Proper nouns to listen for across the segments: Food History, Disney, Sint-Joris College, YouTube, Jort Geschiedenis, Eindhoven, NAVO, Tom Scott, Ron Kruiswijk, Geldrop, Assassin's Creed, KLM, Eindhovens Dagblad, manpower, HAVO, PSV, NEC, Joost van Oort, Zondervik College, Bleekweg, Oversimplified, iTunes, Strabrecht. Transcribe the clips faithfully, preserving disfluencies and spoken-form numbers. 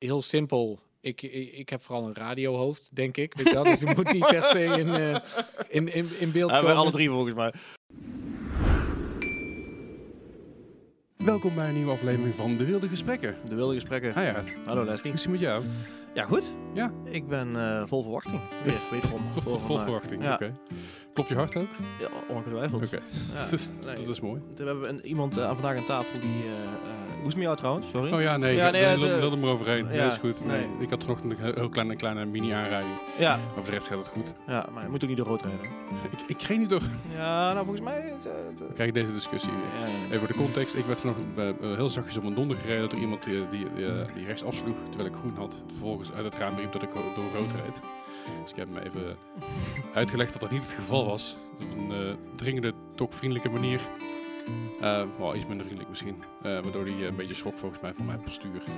heel simpel. Ik, ik, ik heb vooral een radiohoofd, denk ik. Weet je wel? Dus die moet niet per se in, uh, in, in, in beeld komen. Ja, alle drie volgens mij. Welkom bij een nieuwe aflevering van De Wilde Gesprekken. De Wilde Gesprekken. Ah, ja. Hallo Leslie. Misschien met jou. Ja, goed. Ja. Ik ben uh, vol verwachting. Weer, weer vol, vol, vol, vol verwachting, ja. Oké. Okay. Klopt je hart ook? Ja, ongetwijfeld. Oké, okay. Ja, dat, nee. dat is mooi. We hebben een, iemand aan uh, vandaag aan tafel die... Uh, uh, Hoe is het met jou trouwens? Sorry. Oh ja, nee, ja, nee, nee ze... wilde hem eroverheen. Ja, nee, is goed. Nee. Nee. Ik had vanochtend een heel kleine, kleine mini-aanrijding. Ja. Maar voor de rest gaat het goed. Ja, maar je moet ook niet door rood rijden. Ik, ik ging niet door... Ja, nou volgens mij... Het, het... Kijk, deze discussie. Ja, ja. Even voor de context. Ik werd vanochtend uh, heel zachtjes op een donder gereden door iemand die, die, uh, die rechts afsloeg terwijl ik groen had. Vervolgens uit het raam riep dat ik door rood reed. Dus ik heb me even uitgelegd dat dat niet het geval was. Op een uh, dringende, toch vriendelijke manier. Uh, well, iets minder vriendelijk misschien, uh, waardoor hij uh, een beetje schrok volgens mij van mijn postuur. En,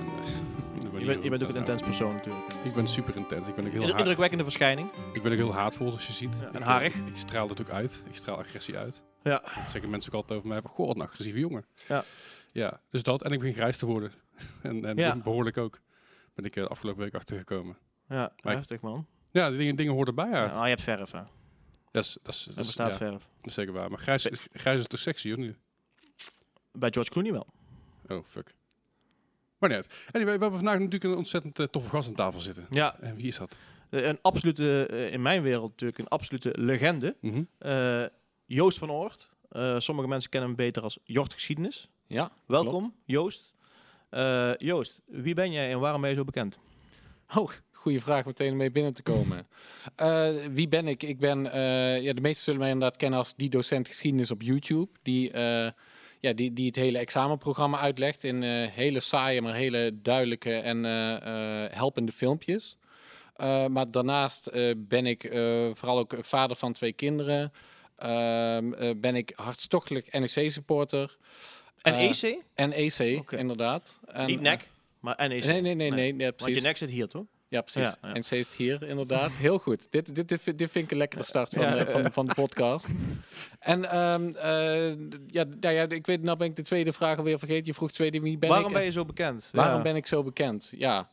uh, je, ben, je bent ook een intens persoon natuurlijk. Ik ben super intens. Ik ben ook heel haat... indrukwekkende verschijning. Ik ben ook heel haatvol, zoals je ziet. Ja, en harig. Ik, ik straal dat ook uit. Ik straal agressie uit. Ja. Dat zeggen mensen ook altijd over mij van, goh, wat een agressieve jongen. Ja. Ja, dus dat. En ik begin grijs te worden. en en ja. behoorlijk ook. Ben ik de afgelopen week achtergekomen. Ja, maar heftig man. Ja, die dingen, dingen horen erbij uit. Ja, nou, je hebt verf hè. Dat is, dat is, dat er bestaat ja, verf. Dat is zeker waar. Maar grijs, grijs is toch sexy, of niet? Bij George Clooney wel. Oh, fuck. Maar niet uit. Anyway, we hebben vandaag natuurlijk een ontzettend uh, toffe gast aan tafel zitten. Ja. En wie is dat? Uh, een absolute, uh, in mijn wereld natuurlijk, een absolute legende. Mm-hmm. Uh, Joost van Oort. Uh, sommige mensen kennen hem beter als Jort Geschiedenis. Ja, welkom, klopt. Joost. Uh, Joost, wie ben jij en waarom ben je zo bekend? Oh, goede vraag meteen mee binnen te komen. uh, wie ben ik? Ik ben, uh, ja, de meesten zullen mij inderdaad kennen als die docent geschiedenis op YouTube. Die... Uh, Ja, die, die het hele examenprogramma uitlegt in uh, hele saaie, maar hele duidelijke en uh, uh, helpende filmpjes. Uh, maar daarnaast uh, ben ik uh, vooral ook vader van twee kinderen. Uh, uh, ben ik hartstochtelijk N E C-supporter. N E C? Uh, N E C, okay. Inderdaad. En, niet N E C, uh, maar N E C. Nee, nee, nee. nee, nee ja, want je N E C zit hier, toch? Ja, precies. Ja, ja. N E C is hier, inderdaad. Heel goed. Dit, dit, dit, dit vind ik een lekkere start van, ja. uh, van, van de podcast. En um, uh, ja, nou ja, ik weet, nou ben ik de tweede vraag alweer vergeten. Je vroeg tweede, wie ben waarom ik? Waarom ben je zo bekend? Waarom ja. ben ik zo bekend? Ja.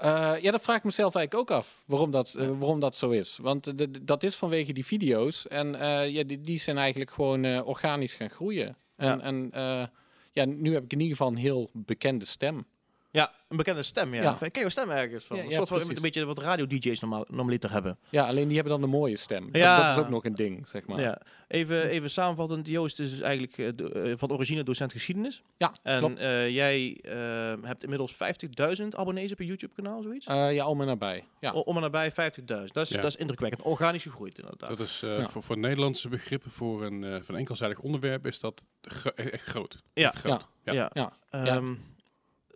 Uh, ja, dat vraag ik mezelf eigenlijk ook af, waarom dat, uh, waarom dat zo is. Want uh, d- dat is vanwege die video's. En uh, ja, die, die zijn eigenlijk gewoon uh, organisch gaan groeien. En, ja. en uh, ja, nu heb ik in ieder geval een heel bekende stem. Ja, een bekende stem, ja. ja. Kijk, jouw stem ergens van. Ja, ja, een soort van een beetje wat radio-dj's normaal, normaliter hebben. Ja, alleen die hebben dan een mooie stem. Ja. Dat, dat is ook nog een ding, zeg maar. Ja. Even, even samenvattend, Joost is dus eigenlijk uh, do- van origine docent geschiedenis. Ja, en klopt. Uh, jij uh, hebt inmiddels vijftigduizend abonnees op je YouTube-kanaal, zoiets? Uh, ja, om en nabij. Ja. O- om en nabij vijftigduizend. Dat is, ja. dat is indrukwekkend. Organisch gegroeid, inderdaad. Dat is uh, ja. voor, voor Nederlandse begrippen, voor een, uh, voor een enkelzijdig onderwerp, is dat gro- echt groot. Ja. Echt groot. Ja. Ja. Ja. Ja. ja. Um,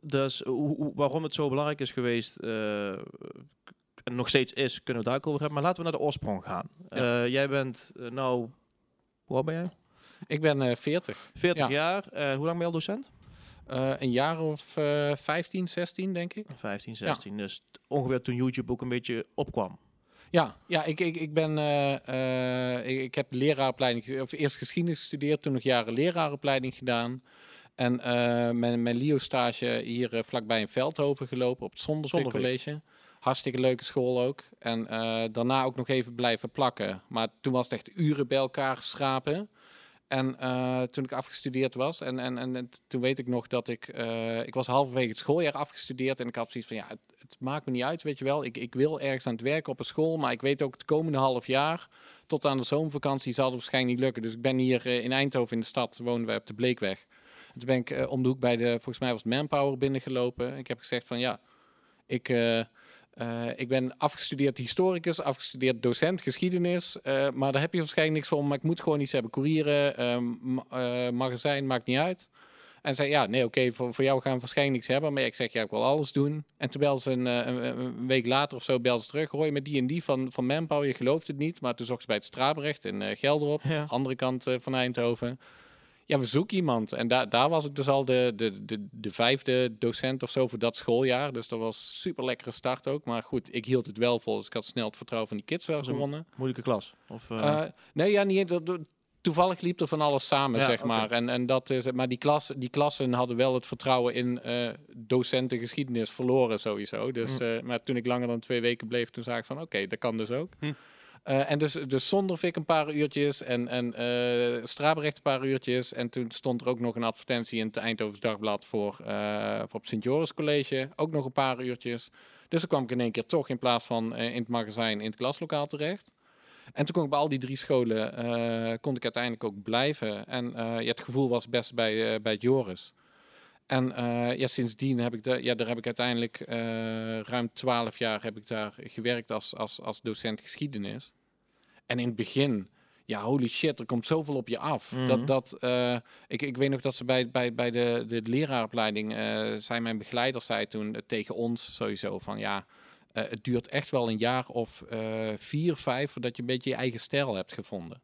Dus hoe, hoe, waarom het zo belangrijk is geweest uh, en nog steeds is, kunnen we daar ook over hebben. Maar laten we naar de oorsprong gaan. Ja. Uh, jij bent uh, nou, hoe oud ben jij? Ik ben uh, veertig. veertig ja. jaar. Uh, hoe lang ben je al docent? Uh, een jaar of uh, vijftien, zestien denk ik. vijftien, zestien. Ja. Dus ongeveer toen YouTube ook een beetje opkwam. Ja, ja ik, ik, ik ben, uh, uh, ik, ik heb leraaropleiding, of eerst geschiedenis gestudeerd, toen nog jaren leraaropleiding gedaan. En uh, mijn, mijn L I O-stage hier uh, vlakbij in Veldhoven gelopen op het Zondervik College. Hartstikke leuke school ook. En uh, daarna ook nog even blijven plakken. Maar toen was het echt uren bij elkaar schrapen. En uh, toen ik afgestudeerd was. En, en, en, en toen weet ik nog dat ik... Uh, ik was halverwege het schooljaar afgestudeerd. En ik had zoiets van, ja, het, het maakt me niet uit, weet je wel. Ik, ik wil ergens aan het werken op een school. Maar ik weet ook het komende half jaar... tot aan de zomervakantie zal het waarschijnlijk niet lukken. Dus ik ben hier uh, in Eindhoven in de stad. Wonen wij op de Bleekweg. Toen ben ik uh, om de hoek bij de, volgens mij was het Manpower binnengelopen. Ik heb gezegd van ja, ik, uh, uh, ik ben afgestudeerd historicus, afgestudeerd docent geschiedenis. Uh, maar daar heb je waarschijnlijk niks voor, maar ik moet gewoon iets hebben. Courieren, uh, ma- uh, magazijn, maakt niet uit. En zei ja, nee oké, okay, voor, voor jou gaan we waarschijnlijk niks hebben. Maar ik zeg ja, ik wil alles doen. En toen belde ze een, een, een week later of zo, belde ze terug. Hoor je met die en die van, van Manpower, je gelooft het niet. Maar toen zocht ze bij het Strabrecht in uh, Geldrop, ja. Andere kant uh, van Eindhoven. Ja, we zoeken iemand. En da- daar was ik dus al de, de, de, de vijfde docent of zo voor dat schooljaar. Dus dat was een super lekkere start ook. Maar goed, ik hield het wel vol. Dus ik had snel het vertrouwen van die kids wel gewonnen. Moeilijke klas? Of, uh... Uh, nee, ja, niet, dat, dat, toevallig liep er van alles samen, ja, zeg okay. maar. En, en dat is, maar die, klas, die klassen hadden wel het vertrouwen in uh, docenten geschiedenis verloren sowieso. Dus, hm. uh, maar toen ik langer dan twee weken bleef, toen zag ik van oké, okay, dat kan dus ook. Hm. Uh, en dus, dus Zondervik een paar uurtjes en, en uh, Strabrecht een paar uurtjes. En toen stond er ook nog een advertentie in het Eindhovens Dagblad voor, uh, voor op Sint-Joris College. Ook nog een paar uurtjes. Dus toen kwam ik in één keer toch in plaats van uh, in het magazijn in het klaslokaal terecht. En toen kon ik bij al die drie scholen uh, kon ik uiteindelijk ook blijven. En uh, ja, het gevoel was best bij, uh, bij Joris. En uh, ja, sindsdien heb ik, de, ja, daar heb ik uiteindelijk uh, ruim twaalf jaar heb ik daar gewerkt als, als, als docent geschiedenis. En in het begin, ja, holy shit, er komt zoveel op je af. Mm-hmm. Dat, dat, uh, ik, ik weet nog dat ze bij, bij, bij de, de leraaropleiding, uh, zei mijn begeleider, zei toen uh, tegen ons sowieso van ja, uh, het duurt echt wel een jaar of uh, vier, vijf, voordat je een beetje je eigen stijl hebt gevonden.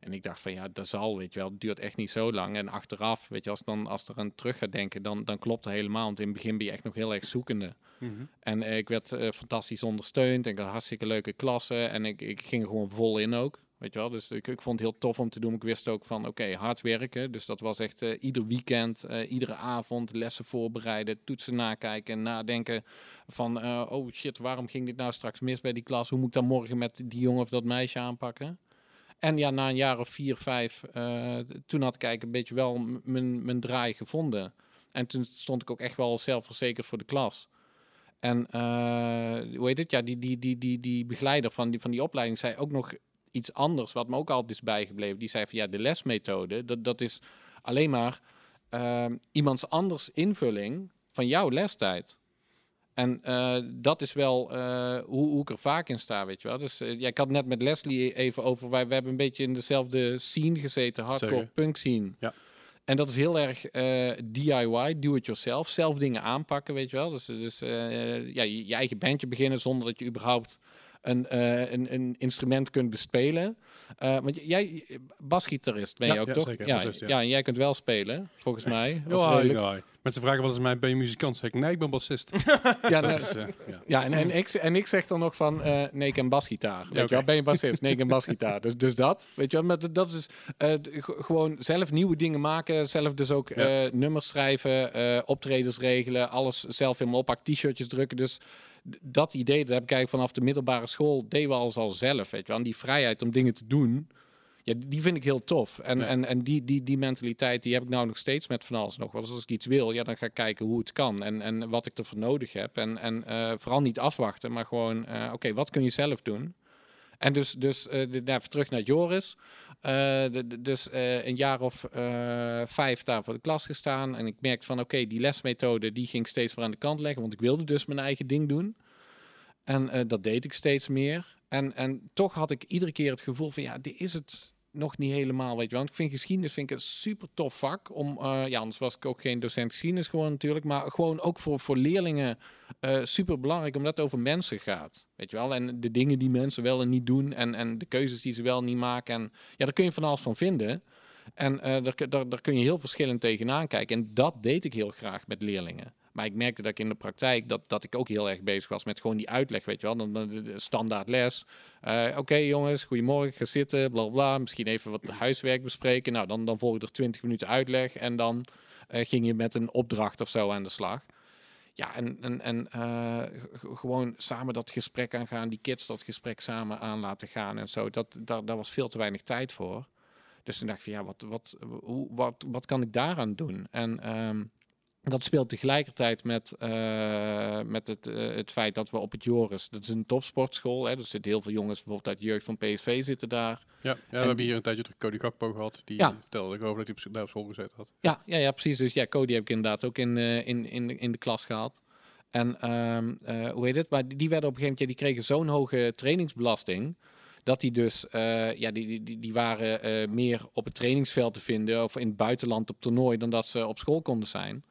En ik dacht van ja, dat zal, weet je wel, het duurt echt niet zo lang. En achteraf, weet je, als, dan, als er aan terug gaat denken, dan, dan klopt het helemaal. Want in het begin ben je echt nog heel erg zoekende. Mm-hmm. En eh, ik werd eh, fantastisch ondersteund en ik had hartstikke leuke klassen. En ik, ik ging gewoon vol in ook, weet je wel. Dus ik, ik vond het heel tof om te doen. Ik wist ook van oké, okay, hard werken. Dus dat was echt eh, ieder weekend, eh, iedere avond lessen voorbereiden, toetsen nakijken, nadenken van uh, oh shit, waarom ging dit nou straks mis bij die klas? Hoe moet ik dan morgen met die jongen of dat meisje aanpakken? En ja, na een jaar of vier, vijf, uh, toen had ik eigenlijk een beetje wel m- m- mijn draai gevonden. En toen stond ik ook echt wel zelfverzekerd voor de klas. En uh, hoe heet het? Ja, die, die, die, die, die begeleider van die, van die opleiding zei ook nog iets anders, wat me ook altijd is bijgebleven. Die zei van ja, de lesmethode, dat, dat is alleen maar uh, iemands anders invulling van jouw lestijd. En uh, dat is wel uh, hoe, hoe ik er vaak in sta, weet je wel. Dus uh, ja, ik had net met Leslie even over... Wij, we hebben een beetje in dezelfde scene gezeten, hardcore Zeker. punk scene. Ja. En dat is heel erg uh, D I Y, do it yourself. Zelf dingen aanpakken, weet je wel. Dus, dus uh, ja, je, je eigen bandje beginnen zonder dat je überhaupt... Een, uh, een, een instrument kunt bespelen. Uh, want jij, basgitarist ben je ja, ook, ja, toch? Zeker, ja, precies, ja. ja, en jij kunt wel spelen, volgens mij. ja, ja. Mensen vragen wel eens mij, ben je muzikant? Zeg ik, nee, ik ben bassist. ja, dat is, uh, ja. ja en, en, ik, en ik zeg dan nog van, uh, nee, ik ben basgitaar. Weet ja, okay. je wel, ben je bassist? Nee, ik ben basgitaar. Dus, dus dat, weet je wel. Maar dat is dus, uh, g- gewoon zelf nieuwe dingen maken. Zelf dus ook ja. uh, nummers schrijven, uh, optredens regelen. Alles zelf helemaal oppakken, t-shirtjes drukken. Dus... Dat idee, dat heb ik eigenlijk vanaf de middelbare school... deden we alles al zelf, weet je wel. En die vrijheid om dingen te doen... Ja, die vind ik heel tof. En, ja. en, en die, die, die mentaliteit, die heb ik nou nog steeds met van alles nog. Want als ik iets wil, ja, dan ga ik kijken hoe het kan. En, en wat ik ervoor nodig heb. En, en uh, vooral niet afwachten, maar gewoon... Uh, Oké, okay, wat kun je zelf doen? En dus, dus uh, de, nou, even terug naar Joris. Uh, de, de, dus uh, een jaar of uh, vijf daar voor de klas gestaan. En ik merkte van, oké, okay, die lesmethode... die ging ik steeds weer aan de kant leggen. Want ik wilde dus mijn eigen ding doen. En uh, dat deed ik steeds meer. En, en toch had ik iedere keer het gevoel van... ja, dit is het nog niet helemaal, weet je wel. Want ik vind geschiedenis vind ik een super tof vak. Om, uh, ja, anders was ik ook geen docent geschiedenis gewoon natuurlijk. Maar gewoon ook voor, voor leerlingen uh, super belangrijk... omdat het over mensen gaat, weet je wel. En de dingen die mensen wel en niet doen... en, en de keuzes die ze wel en niet maken. En ja, daar kun je van alles van vinden. En uh, daar, daar, daar kun je heel verschillend tegenaan kijken. En dat deed ik heel graag met leerlingen. Maar ik merkte dat ik in de praktijk, dat, dat ik ook heel erg bezig was met gewoon die uitleg, weet je wel. Dan, dan standaard les. Uh, Oké okay, jongens, goedemorgen, ga zitten, bla bla. Misschien even wat huiswerk bespreken. Nou, dan, dan volgde er twintig minuten uitleg en dan uh, ging je met een opdracht of zo aan de slag. Ja, en, en, en uh, g- gewoon samen dat gesprek aangaan, die kids dat gesprek samen aan laten gaan en zo. Dat, daar, daar was veel te weinig tijd voor. Dus toen dacht ik van ja, wat, wat, hoe, wat, wat kan ik daaraan doen? En... Um, Dat speelt tegelijkertijd met, uh, met het, uh, het feit dat we op het Joris... Dat is een topsportschool. Hè, er zitten heel veel jongens bijvoorbeeld uit de jeugd van P S V zitten daar. Ja, ja we en, hebben hier een tijdje terug Cody Gakpo gehad. Die ja. vertelde ik over dat hij op, daar op school gezeten had. Ja, ja, ja, precies. Dus ja, Cody heb ik inderdaad ook in, uh, in, in, in de klas gehad. En um, uh, hoe heet het? Maar die, die werden op een gegeven moment... Die kregen zo'n hoge trainingsbelasting... Dat die dus, uh, ja, die, die, die waren uh, meer op het trainingsveld te vinden... of in het buitenland op toernooi dan dat ze op school konden zijn...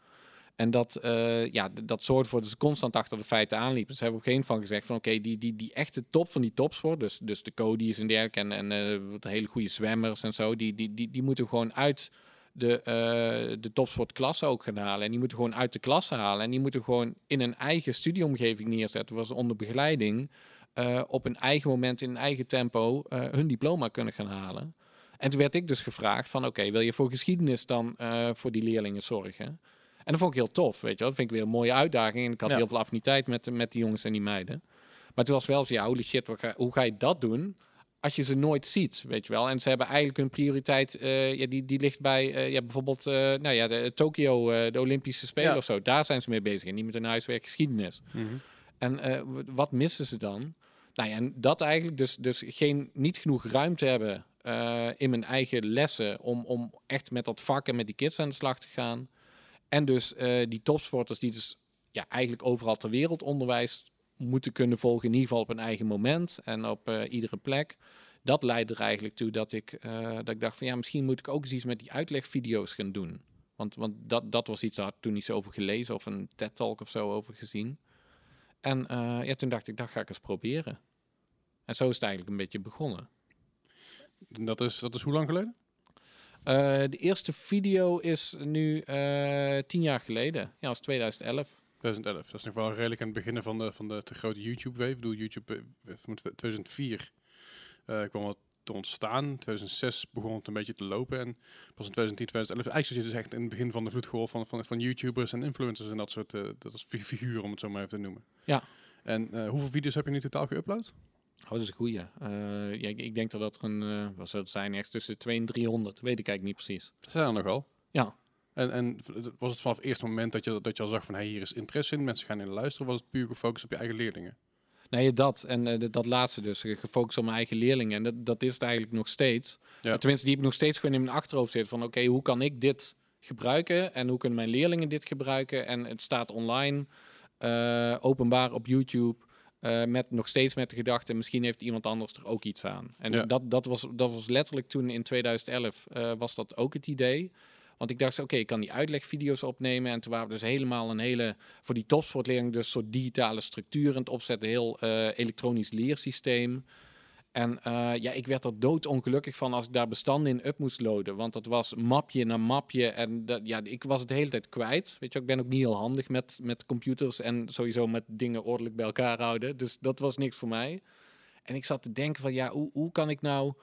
En dat, uh, ja, dat zorgde ervoor dat ze constant achter de feiten aanliepen. Dus hebben we op geen van gezegd van oké, okay, die, die, die echte top van die topsport... dus, dus de Cody's en dergelijke en, en uh, de hele goede zwemmers en zo... die, die, die, die moeten gewoon uit de, uh, de topsportklasse ook gaan halen. En die moeten gewoon uit de klasse halen. En die moeten gewoon in een eigen studieomgeving neerzetten... waar ze onder begeleiding uh, op een eigen moment, in een eigen tempo... Uh, hun diploma kunnen gaan halen. En toen werd ik dus gevraagd van, oké, okay, wil je voor geschiedenis dan uh, voor die leerlingen zorgen? En dat vond ik heel tof, weet je wel. Dat vind ik weer een mooie uitdaging. En ik had ja. heel veel affiniteit met, met die jongens en die meiden. Maar toen was wel zo, ja, holy shit, wat ga, hoe ga je dat doen als je ze nooit ziet, weet je wel? En ze hebben eigenlijk hun prioriteit, uh, ja, die, die ligt bij uh, ja, bijvoorbeeld uh, nou ja, de, Tokio, uh, de Olympische Spelen ja. of zo. Daar zijn ze mee bezig en niet met hun huiswerk geschiedenis. Mm-hmm. En uh, wat missen ze dan? Nou ja, en dat eigenlijk, dus, dus geen, niet genoeg ruimte hebben uh, in mijn eigen lessen om, om echt met dat vak en met die kids aan de slag te gaan. En dus uh, die topsporters die dus ja, eigenlijk overal ter wereld onderwijs moeten kunnen volgen, in ieder geval op een eigen moment en op uh, iedere plek. Dat leidde er eigenlijk toe dat ik, uh, dat ik dacht van ja, misschien moet ik ook eens iets met die uitlegvideo's gaan doen. Want, want dat, dat was iets, daar had ik toen iets over gelezen of een TED-talk of zo over gezien. En uh, ja, toen dacht ik, dat ga ik eens proberen. En zo is het eigenlijk een beetje begonnen. Dat is, dat is hoe lang geleden? Uh, de eerste video is nu uh, tien jaar geleden. Ja, dat was tweeduizend elf. tweeduizend elf, dat is nog wel redelijk aan het beginnen van de, van de te grote YouTube-wave. Ik bedoel, YouTube van tweeduizend vier uh, kwam het te ontstaan. tweeduizend zes begon het een beetje te lopen. En pas in tweeduizend tien, tweeduizend elf, eigenlijk zit het echt in het begin van de vloedgolf van, van, van YouTubers en influencers en dat soort uh, dat is figuren, om het zo maar even te noemen. Ja. En uh, hoeveel video's heb je nu totaal geüpload? Oh, dat is een goeie. Uh, ja, ik, ik denk dat dat een, uh, wat zou het zijn, echt tussen tweehonderd en driehonderd, weet ik eigenlijk niet precies. Dat zijn er nogal. Ja. En, en was het vanaf het eerste moment dat je, dat je al zag van hey, hier is interesse in, mensen gaan in luisteren, was het puur gefocust op je eigen leerlingen? Nee, dat. En uh, dat laatste dus, gefocust op mijn eigen leerlingen. En dat, dat is het eigenlijk nog steeds. Ja. Tenminste, die heb ik nog steeds gewoon in mijn achterhoofd zitten van oké, okay, hoe kan ik dit gebruiken en hoe kunnen mijn leerlingen dit gebruiken? En het staat online, uh, openbaar op YouTube, uh, met nog steeds met de gedachte, misschien heeft iemand anders er ook iets aan. En ja. dat, dat, was, dat was letterlijk toen in tweeduizend elf uh, was dat ook het idee. Want ik dacht, oké, okay, ik kan die uitlegvideo's opnemen. En toen waren we dus helemaal een hele, voor die topsportleerling, dus soort digitale structuur aan het opzetten. Heel uh, elektronisch leersysteem. En uh, ja, ik werd er doodongelukkig van als ik daar bestanden in up moest loaden. Want dat was mapje na mapje. En dat, ja, ik was het de hele tijd kwijt. Weet je, ik ben ook niet heel handig met, met computers en sowieso met dingen ordelijk bij elkaar houden. Dus dat was niks voor mij. En ik zat te denken van, ja, hoe, hoe kan ik nou...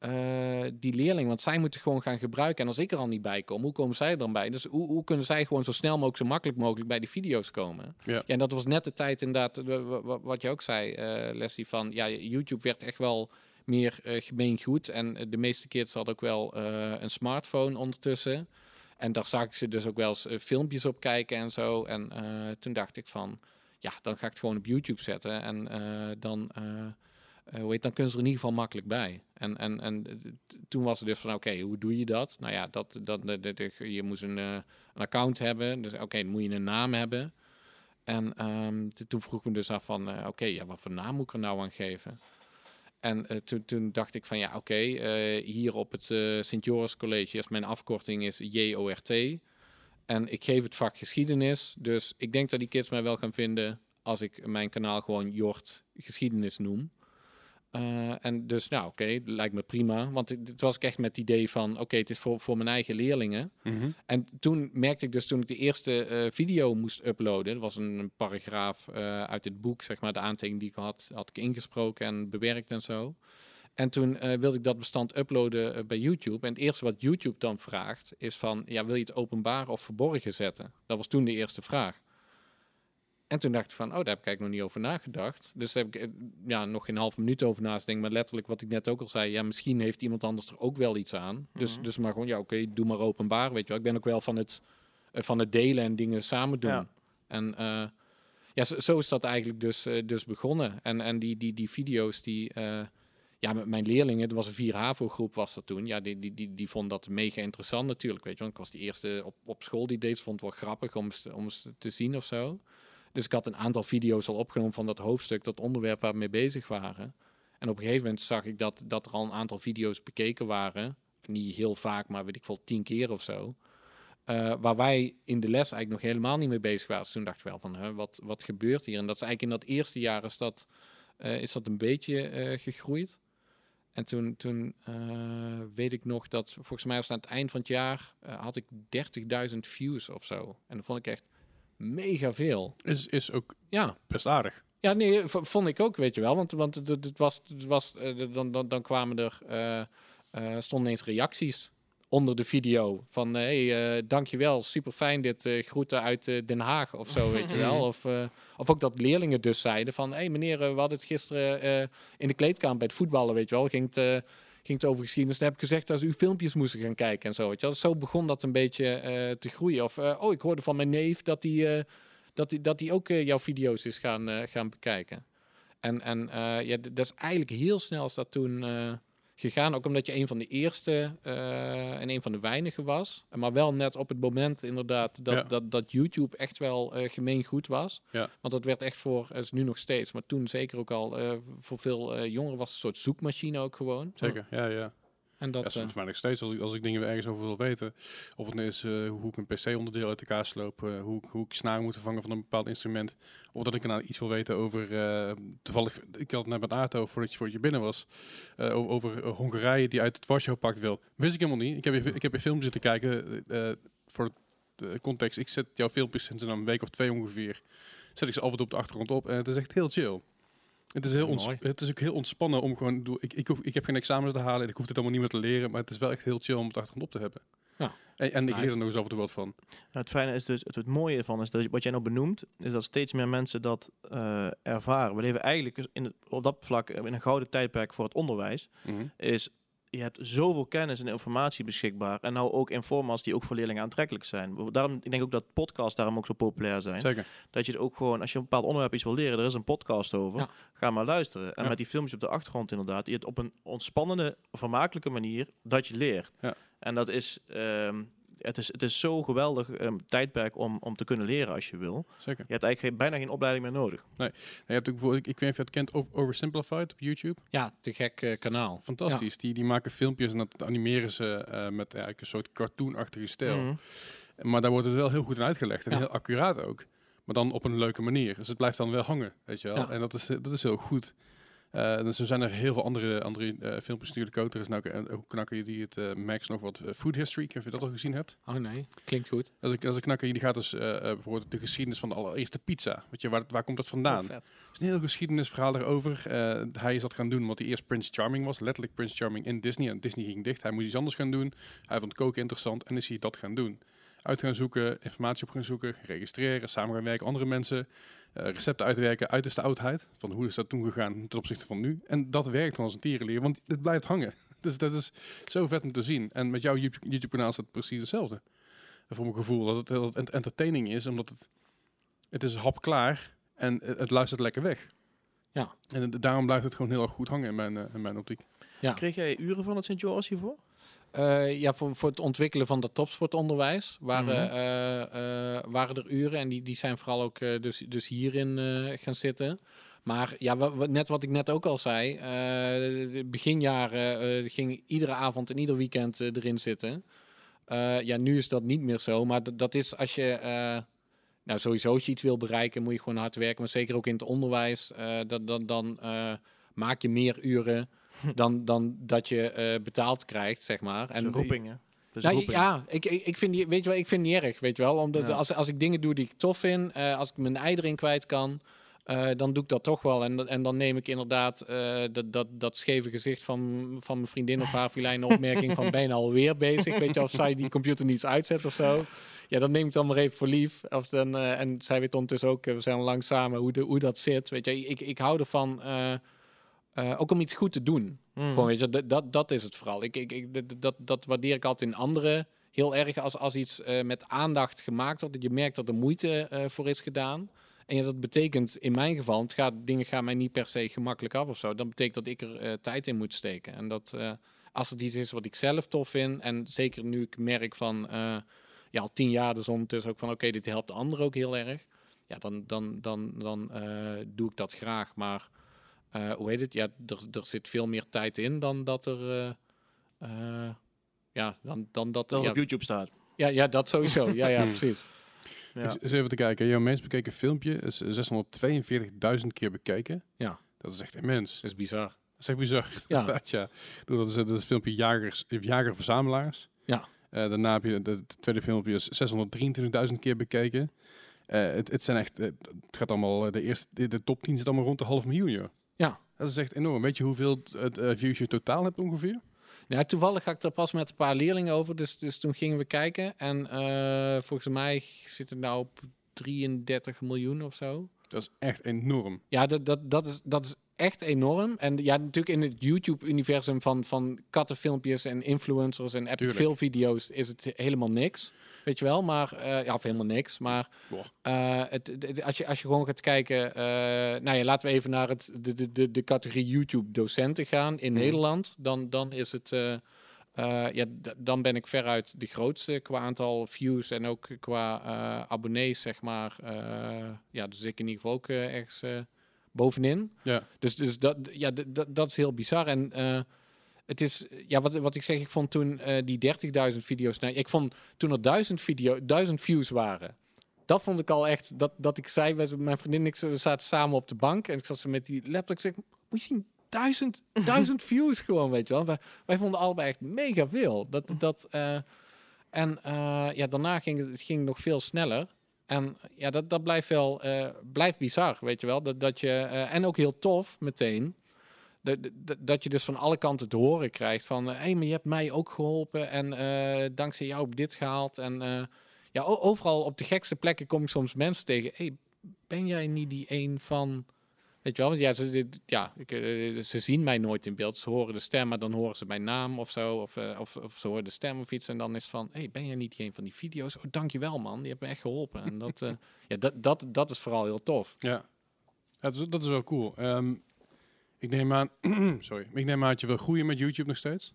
Uh, die leerling, want zij moeten gewoon gaan gebruiken. En als ik er al niet bij kom, hoe komen zij er dan bij? Dus hoe, hoe kunnen zij gewoon zo snel mogelijk, zo makkelijk mogelijk bij die video's komen? Ja. Ja, en dat was net de tijd inderdaad, wat je ook zei, uh, Leslie, van ja, YouTube werd echt wel meer uh, gemeengoed. En de meeste kids hadden ook wel uh, een smartphone ondertussen. En daar zag ik ze dus ook wel eens uh, filmpjes op kijken en zo. En uh, toen dacht ik van, ja, dan ga ik het gewoon op YouTube zetten. En uh, dan... Uh, Uh, hoe heet, dan kunnen ze er in ieder geval makkelijk bij. En, en, en t- toen was het dus van, oké, okay, hoe doe je dat? Nou ja, dat, dat, dat, dat je moest een, uh, een account hebben. Dus oké, okay, dan moet je een naam hebben. En um, t- toen vroeg ik me dus af van, uh, oké, okay, ja, wat voor naam moet ik er nou aan geven? En uh, to- toen dacht ik van, ja, oké, okay, uh, hier op het uh, Sint-Joris College, als mijn afkorting is J O R T. En ik geef het vak geschiedenis. Dus ik denk dat die kids mij wel gaan vinden als ik mijn kanaal gewoon Jort Geschiedenis noem. Uh, en dus, nou oké, okay, lijkt me prima. Want het was ik echt met het idee van... oké, okay, het is voor, voor mijn eigen leerlingen. Mm-hmm. En toen merkte ik dus, toen ik de eerste uh, video moest uploaden... dat was een, een paragraaf uh, uit het boek, zeg maar... de aantekening die ik had, had ik ingesproken en bewerkt en zo. En toen uh, wilde ik dat bestand uploaden uh, bij YouTube. En het eerste wat YouTube dan vraagt is van... ja, wil je het openbaar of verborgen zetten? Dat was toen de eerste vraag. En toen dacht ik van, oh, daar heb ik eigenlijk nog niet over nagedacht. Dus daar heb ik ja, nog geen half minuut over naast denken. Maar letterlijk wat ik net ook al zei. Ja, misschien heeft iemand anders er ook wel iets aan. Dus, mm-hmm. dus maar gewoon, ja, oké, okay, doe maar openbaar, weet je wel. Ik ben ook wel van het, uh, van het delen en dingen samen doen. Ja. En uh, ja, zo, zo is dat eigenlijk dus, uh, dus begonnen. En, en die, die, die video's die... Uh, ja, met mijn leerlingen, het was een vier HAVO-groep was dat toen. Ja, die, die, die, die vond dat mega interessant natuurlijk, weet je wel. Ik was die eerste op, op school die deed. Ze vond het wel grappig om, om te zien of zo. Dus ik had een aantal video's al opgenomen van dat hoofdstuk, dat onderwerp waar we mee bezig waren. En op een gegeven moment zag ik dat, dat er al een aantal video's bekeken waren. Niet heel vaak, maar weet ik veel, tien keer of zo. Uh, waar wij in de les eigenlijk nog helemaal niet mee bezig waren. Dus toen dacht ik wel van, huh, wat, wat gebeurt hier? En dat is eigenlijk in dat eerste jaar is dat, uh, is dat een beetje uh, gegroeid. En toen, toen uh, weet ik nog dat, volgens mij was het aan het eind van het jaar, uh, had ik dertigduizend views of zo. En dat vond ik echt... mega veel. Is, is ook ja. best aardig. Ja, nee, v- vond ik ook, weet je wel. Want, want het was, het was uh, dan, dan, dan kwamen er uh, uh, stonden eens reacties onder de video van hey, uh, dankjewel, super fijn dit, uh, groeten uit uh, Den Haag of zo, weet je wel. Of, uh, of ook dat leerlingen dus zeiden van hey meneer, uh, we hadden het gisteren uh, in de kleedkamer bij het voetballen, weet je wel, ging het, uh, ging het over geschiedenis. Dan heb ik gezegd dat ze uw filmpjes moesten gaan kijken en zo, weet je wel. Dus zo begon dat een beetje uh, te groeien. Of uh, oh, ik hoorde van mijn neef dat hij uh, dat die, dat die ook uh, jouw video's is gaan, uh, gaan bekijken. En, en uh, ja, d- dat is eigenlijk heel snel is dat toen uh, gegaan. Ook omdat je een van de eerste uh, en een van de weinigen was. Maar wel net op het moment inderdaad dat, ja. dat, dat YouTube echt wel uh, gemeengoed was. Ja. Want dat werd echt voor, is nu nog steeds, maar toen zeker ook al, uh, voor veel uh, jongeren was het een soort zoekmachine ook gewoon. Zeker, ja, ja. En dat, ja, soms uh, mij nog steeds, als ik, als ik dingen weer ergens over wil weten, of het nu is uh, hoe ik een P C-onderdeel uit elkaar sloop, uh, hoe, hoe ik snaren moet vervangen van een bepaald instrument, of dat ik nou iets wil weten over, uh, toevallig, ik had het net met Ato, voordat je, voordat je binnen was, uh, over, over Hongarije die uit het Warschau-pact wil. Wist ik helemaal niet. Ik heb je, ik heb je filmpjes zitten kijken, uh, voor de context, ik zet jouw filmpjes sinds een week of twee ongeveer, zet ik ze altijd op de achtergrond op en het is echt heel chill. Het is, heel ons, het is ook heel ontspannen om gewoon... Ik, ik, hoef, ik heb geen examens te halen en ik hoef dit allemaal niet meer te leren. Maar het is wel echt heel chill om het achtergrond op te hebben. Ja. En, en nice. Ik leer er nog eens over de wat van. Nou, het fijne is dus... Het, het mooie ervan is dat wat jij nou benoemt... is dat steeds meer mensen dat uh, ervaren. We leven eigenlijk in het, op dat vlak in een gouden tijdperk voor het onderwijs. Mm-hmm. Is... Je hebt zoveel kennis en informatie beschikbaar. En nou ook in formats die ook voor leerlingen aantrekkelijk zijn. Daarom, ik denk ook dat podcasts daarom ook zo populair zijn. Zeker. Dat je het ook gewoon, als je een bepaald onderwerp iets wil leren, er is een podcast over, ja. Ga maar luisteren. En ja. Met die filmpjes op de achtergrond inderdaad, je het op een ontspannende, vermakelijke manier dat je leert. Ja. En dat is, um, het is, het is zo geweldig um, tijdperk om, om te kunnen leren als je wil. Zeker. Je hebt eigenlijk geen, bijna geen opleiding meer nodig. Nee, nee je hebt ook, ik, ik weet niet of je het kent, over, Oversimplified op YouTube. Ja, te gek uh, kanaal. Fantastisch. Ja. Die, die maken filmpjes en dat animeren ze uh, met eigenlijk een soort cartoonachtige stijl. Mm-hmm. Maar daar wordt het wel heel goed in uitgelegd en ja. Heel accuraat ook. Maar dan op een leuke manier. Dus het blijft dan wel hangen, weet je wel. Ja. En dat is, dat is heel goed. Uh, dus er zijn er heel veel andere, andere uh, filmpjes natuurlijk ook. Er is nou een, een knakker die het uh, Max nog wat uh, Food History, ik weet niet of je dat al gezien hebt. Oh nee, klinkt goed. Als ik als een knakker die gaat dus uh, bijvoorbeeld de geschiedenis van de allereerste pizza. Weet je, waar, waar komt dat vandaan? Het is een heel geschiedenisverhaal daarover. Uh, hij is dat gaan doen omdat hij eerst Prince Charming was. Letterlijk Prince Charming in Disney. En Disney ging dicht. Hij moest iets anders gaan doen. Hij vond koken interessant en is hij dat gaan doen. Uit gaan zoeken, informatie op gaan zoeken, registreren, samen gaan werken, andere mensen. Uh, recepten uitwerken, uiterste oudheid. Van hoe is dat toen gegaan ten opzichte van nu? En dat werkt dan als een tierenleer, want het blijft hangen. Dus dat is zo vet om te zien. En met jouw YouTube-kanaal is dat precies hetzelfde. En voor mijn gevoel dat het, dat het entertaining is, omdat het, het is hapklaar en het luistert lekker weg. Ja. En daarom blijft het gewoon heel erg goed hangen in mijn, uh, in mijn optiek. Ja. Kreeg jij uren van het Sint-Joris hiervoor? Uh, ja, voor, voor het ontwikkelen van dat topsportonderwijs waren, mm-hmm. uh, uh, waren er uren en die, die zijn vooral ook uh, dus, dus hierin uh, gaan zitten. Maar ja, w- w- net wat ik net ook al zei, uh, de beginjaren uh, ging iedere avond en ieder weekend uh, erin zitten. Uh, ja, nu is dat niet meer zo, maar d- dat is als je... Uh, nou, sowieso als je iets wil bereiken, moet je gewoon hard werken. Maar zeker ook in het onderwijs, uh, dat, dat, dan uh, maak je meer uren... Dan, dan dat je uh, betaald krijgt, zeg maar. En dus roepingen. Dus nou, roeping. Ja, ik, ik, vind die, weet je wel, ik vind die niet erg, weet je wel. Omdat ja. als, als ik dingen doe die ik tof vind, uh, als ik mijn ei erin kwijt kan, uh, dan doe ik dat toch wel. En, en dan neem ik inderdaad uh, dat, dat, dat scheve gezicht van, van mijn vriendin of haar filijn een opmerking van ben je alweer bezig, weet je, of zij die computer niet uitzet of zo. Ja, dat neem ik dan maar even voor lief. Of dan, uh, en zij weet ondertussen ook, uh, we zijn al lang samen, hoe, de, hoe dat zit. Weet je, ik, ik hou ervan... Uh, Uh, ook om iets goed te doen. Mm. Gewoon, weet je, dat, dat, dat is het vooral. Ik, ik, ik, dat, dat waardeer ik altijd in anderen heel erg. Als, als iets uh, met aandacht gemaakt wordt, dat je merkt dat er moeite uh, voor is gedaan. En ja, dat betekent in mijn geval, het gaat, dingen gaan mij niet per se gemakkelijk af of zo. Dan betekent dat ik er uh, tijd in moet steken. En dat uh, als het iets is wat ik zelf tof vind, en zeker nu ik merk van, uh, ja, al tien jaar dus ondertussen ook van, oké, okay, dit helpt de ander ook heel erg. Ja, dan, dan, dan, dan uh, doe ik dat graag, maar... Uh, hoe heet het? Ja, er, er zit veel meer tijd in dan dat er... Uh, uh, ja, dan, dan dat er... Ja, op YouTube staat. Ja, ja dat sowieso. ja, ja, precies. Ja. Dus, eens even te kijken. Jouw meest bekeken filmpje is zeshonderdtweeënveertigduizend keer bekeken. Ja. Dat is echt immens. Dat is bizar. Dat is echt bizar. Ja. dat, ja. Dat is, dat is het filmpje Jagers, Jager-Verzamelaars. Ja. Uh, daarna heb je... Het tweede filmpje is zeshonderddrieëntwintigduizend keer bekeken. Uh, het, het zijn echt... Het gaat allemaal... De, eerste, de top tien zit allemaal rond de half miljoen, joh. Ja. Dat is echt enorm. Weet je hoeveel het, het uh, views je totaal hebt ongeveer? Ja, toevallig had ik er pas met een paar leerlingen over. Dus, dus toen gingen we kijken. En uh, volgens mij zit het nou op drieëndertig miljoen of zo. Dat is echt enorm. Ja, dat, dat, dat, is, dat is echt enorm. En ja, natuurlijk in het YouTube-universum van, van kattenfilmpjes en influencers en epic fail video's is het helemaal niks. Weet je wel, maar... Uh, ja, of helemaal niks, maar... Uh, het, het, als, je, als je gewoon gaat kijken... Uh, nou ja, laten we even naar het, de, de, de categorie YouTube-docenten gaan in mm. Nederland. Dan, dan is het... Uh, Uh, ja, d- dan ben ik veruit de grootste qua aantal views en ook qua uh, abonnees, zeg maar. Uh, ja, dus ik in ieder geval ook uh, ergens uh, bovenin. Ja. Dus, dus dat, ja, d- d- dat is heel bizar. En uh, het is, ja, wat, wat ik zeg, ik vond toen uh, die dertigduizend video's... Nou, ik vond toen er duizend video, duizend views waren... Dat vond ik al echt, dat, dat ik zei, mijn vriendin en ik we zaten samen op de bank... en ik zat ze met die laptop, ik zeg, moet je zien... Duizend, duizend views gewoon, weet je wel. Wij, wij vonden allebei echt mega veel. Dat, dat, uh, en uh, ja, daarna ging het, het ging nog veel sneller. En ja, dat, dat blijft wel uh, blijft bizar, weet je wel. Dat, dat je, uh, en ook heel tof meteen. Dat, dat, dat je dus van alle kanten te horen krijgt van... Hé, hey, maar je hebt mij ook geholpen en uh, dankzij jou heb ik dit gehaald. En uh, ja, o- overal op de gekste plekken kom ik soms mensen tegen. Hé, hey, ben jij niet die een van... Weet je wel, want ja, ze, ja, ze zien mij nooit in beeld. Ze horen de stem, maar dan horen ze mijn naam of zo. Of, uh, of, of ze horen de stem of iets. En dan is het van, hey, ben jij niet een van die video's? Oh, dankjewel man, die hebt me echt geholpen. En dat, uh, ja, dat, dat, dat is vooral heel tof. Ja, dat is, dat is wel cool. Um, ik neem aan, sorry, ik neem aan dat je wil groeien met YouTube nog steeds?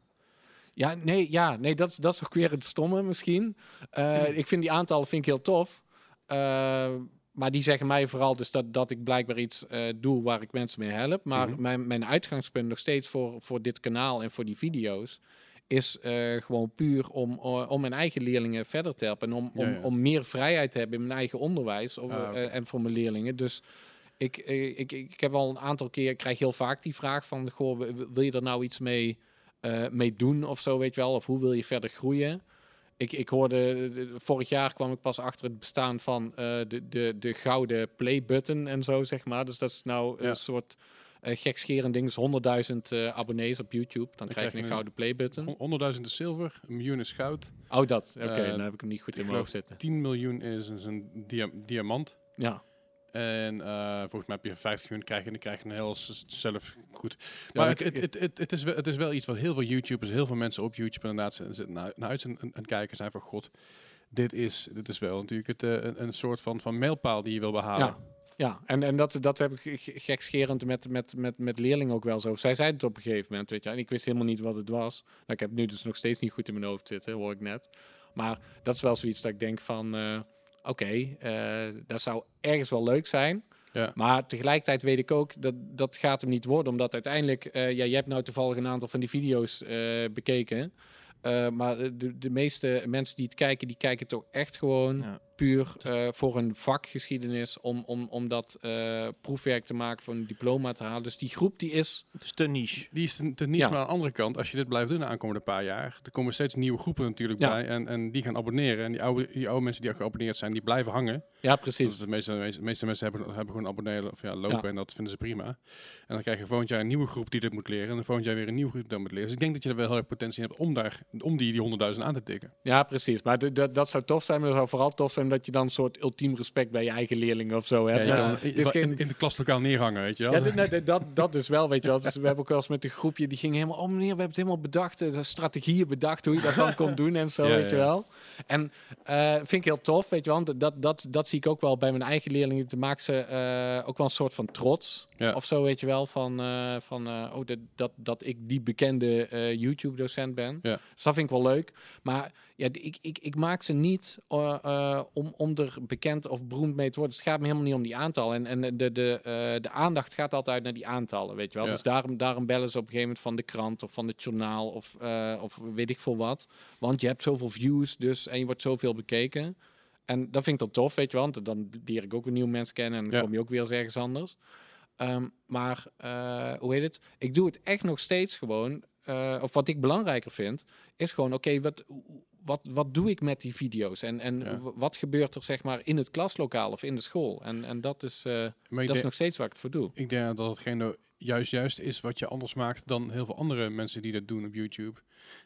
Ja, nee, ja, nee dat, dat is ook weer het stomme misschien. Uh, ik vind die aantallen vind ik heel tof. Uh, Maar die zeggen mij vooral dus dat, dat ik blijkbaar iets uh, doe waar ik mensen mee help. Maar mm-hmm. mijn, mijn uitgangspunt nog steeds voor, voor dit kanaal en voor die video's... is uh, gewoon puur om, uh, om mijn eigen leerlingen verder te helpen. En om, ja, ja. om, om meer vrijheid te hebben in mijn eigen onderwijs om, ah, okay. uh, en voor mijn leerlingen. Dus ik, uh, ik, ik heb al een aantal keer... Ik krijg heel vaak die vraag van... Goh, wil je er nou iets mee, uh, mee doen of zo, weet je wel? Of hoe wil je verder groeien? Ik, ik hoorde, vorig jaar kwam ik pas achter het bestaan van uh, de, de, de gouden playbutton en zo, zeg maar. Dus dat is nou ja. een soort uh, gekscherend ding. Dus honderdduizend uh, abonnees op YouTube, dan, dan krijg je een, een gouden playbutton. honderdduizend is zilver, een miljoen is goud. Oh, dat. Oké, okay, uh, dan heb ik hem niet goed in mijn hoofd zitten. tien miljoen is, is een dia- diamant. Ja. En uh, volgens mij heb je vijftig miljoen krijgen en dan krijg je een heel z- zelf goed. Maar ja, ik, het, het, het, het, is wel, het is wel iets wat heel veel YouTubers, heel veel mensen op YouTube inderdaad zitten naar, naar uit en, en kijken zijn van god, dit is, dit is wel natuurlijk het, uh, een, een soort van, van mijlpaal die je wil behalen. Ja, ja. en, en dat, dat heb ik gekscherend met, met, met, met leerlingen ook wel zo. Zij zeiden het op een gegeven moment, weet je, en ik wist helemaal niet wat het was. Nou, ik heb nu dus nog steeds niet goed in mijn hoofd zitten, hoor ik net. Maar dat is wel zoiets dat ik denk van... Uh, Oké, okay, uh, dat zou ergens wel leuk zijn. Ja. Maar tegelijkertijd weet ik ook dat dat gaat hem niet worden. Omdat uiteindelijk, uh, ja, je hebt nou toevallig een aantal van die video's uh, bekeken. Uh, maar de, de meeste mensen die het kijken, die kijken toch echt gewoon ja. puur uh, voor een vakgeschiedenis. Om, om, om dat uh, proefwerk te maken, voor een diploma te halen. Dus die groep die is... Het is te niche. Die is te, te niche, ja. Maar aan de andere kant, als je dit blijft doen de aankomende paar jaar... Er komen steeds nieuwe groepen natuurlijk ja. bij en, en die gaan abonneren. En die oude, die oude mensen die al geabonneerd zijn, die blijven hangen. Ja, precies. De meeste, de, meeste, de meeste mensen hebben, hebben gewoon abonneren of ja, lopen ja. en dat vinden ze prima. En dan krijg je volgend jaar een nieuwe groep die dit moet leren. En dan volgend jaar weer een nieuwe groep die dat moet leren. Dus ik denk dat je er wel heel erg potentie hebt om daar... om die, die honderdduizend aan te tikken. Ja, precies. Maar d- d- dat zou tof zijn, maar dat zou vooral tof zijn dat je dan een soort ultiem respect bij je eigen leerlingen of zo hebt. Ja, ja. Dus, dus in, in de klaslokaal neerhangen, weet je wel. Ja, d- nee, d- dat, dat dus wel, weet je wel. Dus we hebben ook wel eens met een groepje, die ging helemaal, oh meneer, we hebben het helemaal bedacht, uh, strategieën bedacht, hoe je dat dan kon doen en zo, ja, weet ja. je wel. En uh, vind ik heel tof, weet je wel. Want dat, dat, dat zie ik ook wel bij mijn eigen leerlingen. Dat maakt ze uh, ook wel een soort van trots ja. of zo, weet je wel. Van, uh, van uh, oh, dat, dat, dat ik die bekende uh, YouTube-docent ben. Ja. Dus dat vind ik wel leuk. Maar ja, ik, ik, ik maak ze niet uh, uh, om, om er bekend of beroemd mee te worden. Dus het gaat me helemaal niet om die aantallen. En, en de, de, uh, de aandacht gaat altijd naar die aantallen, weet je wel. Ja. Dus daarom, daarom bellen ze op een gegeven moment van de krant of van het journaal of, uh, of weet ik veel wat. Want je hebt zoveel views dus en je wordt zoveel bekeken. En dat vind ik dan tof, weet je wel. Want dan leer ik ook weer nieuwe mensen kennen en dan ja. kom je ook weer eens ergens anders. Um, maar, uh, hoe heet het? Ik doe het echt nog steeds gewoon... Uh, of wat ik belangrijker vind, is gewoon... oké, okay, wat, wat, wat doe ik met die video's? En, en ja. w- wat gebeurt er, zeg maar, in het klaslokaal of in de school? En, en dat is, uh, dat denk, is nog steeds waar ik het voor doe. Ik denk dat hetgeen juist juist is wat je anders maakt dan heel veel andere mensen die dat doen op YouTube.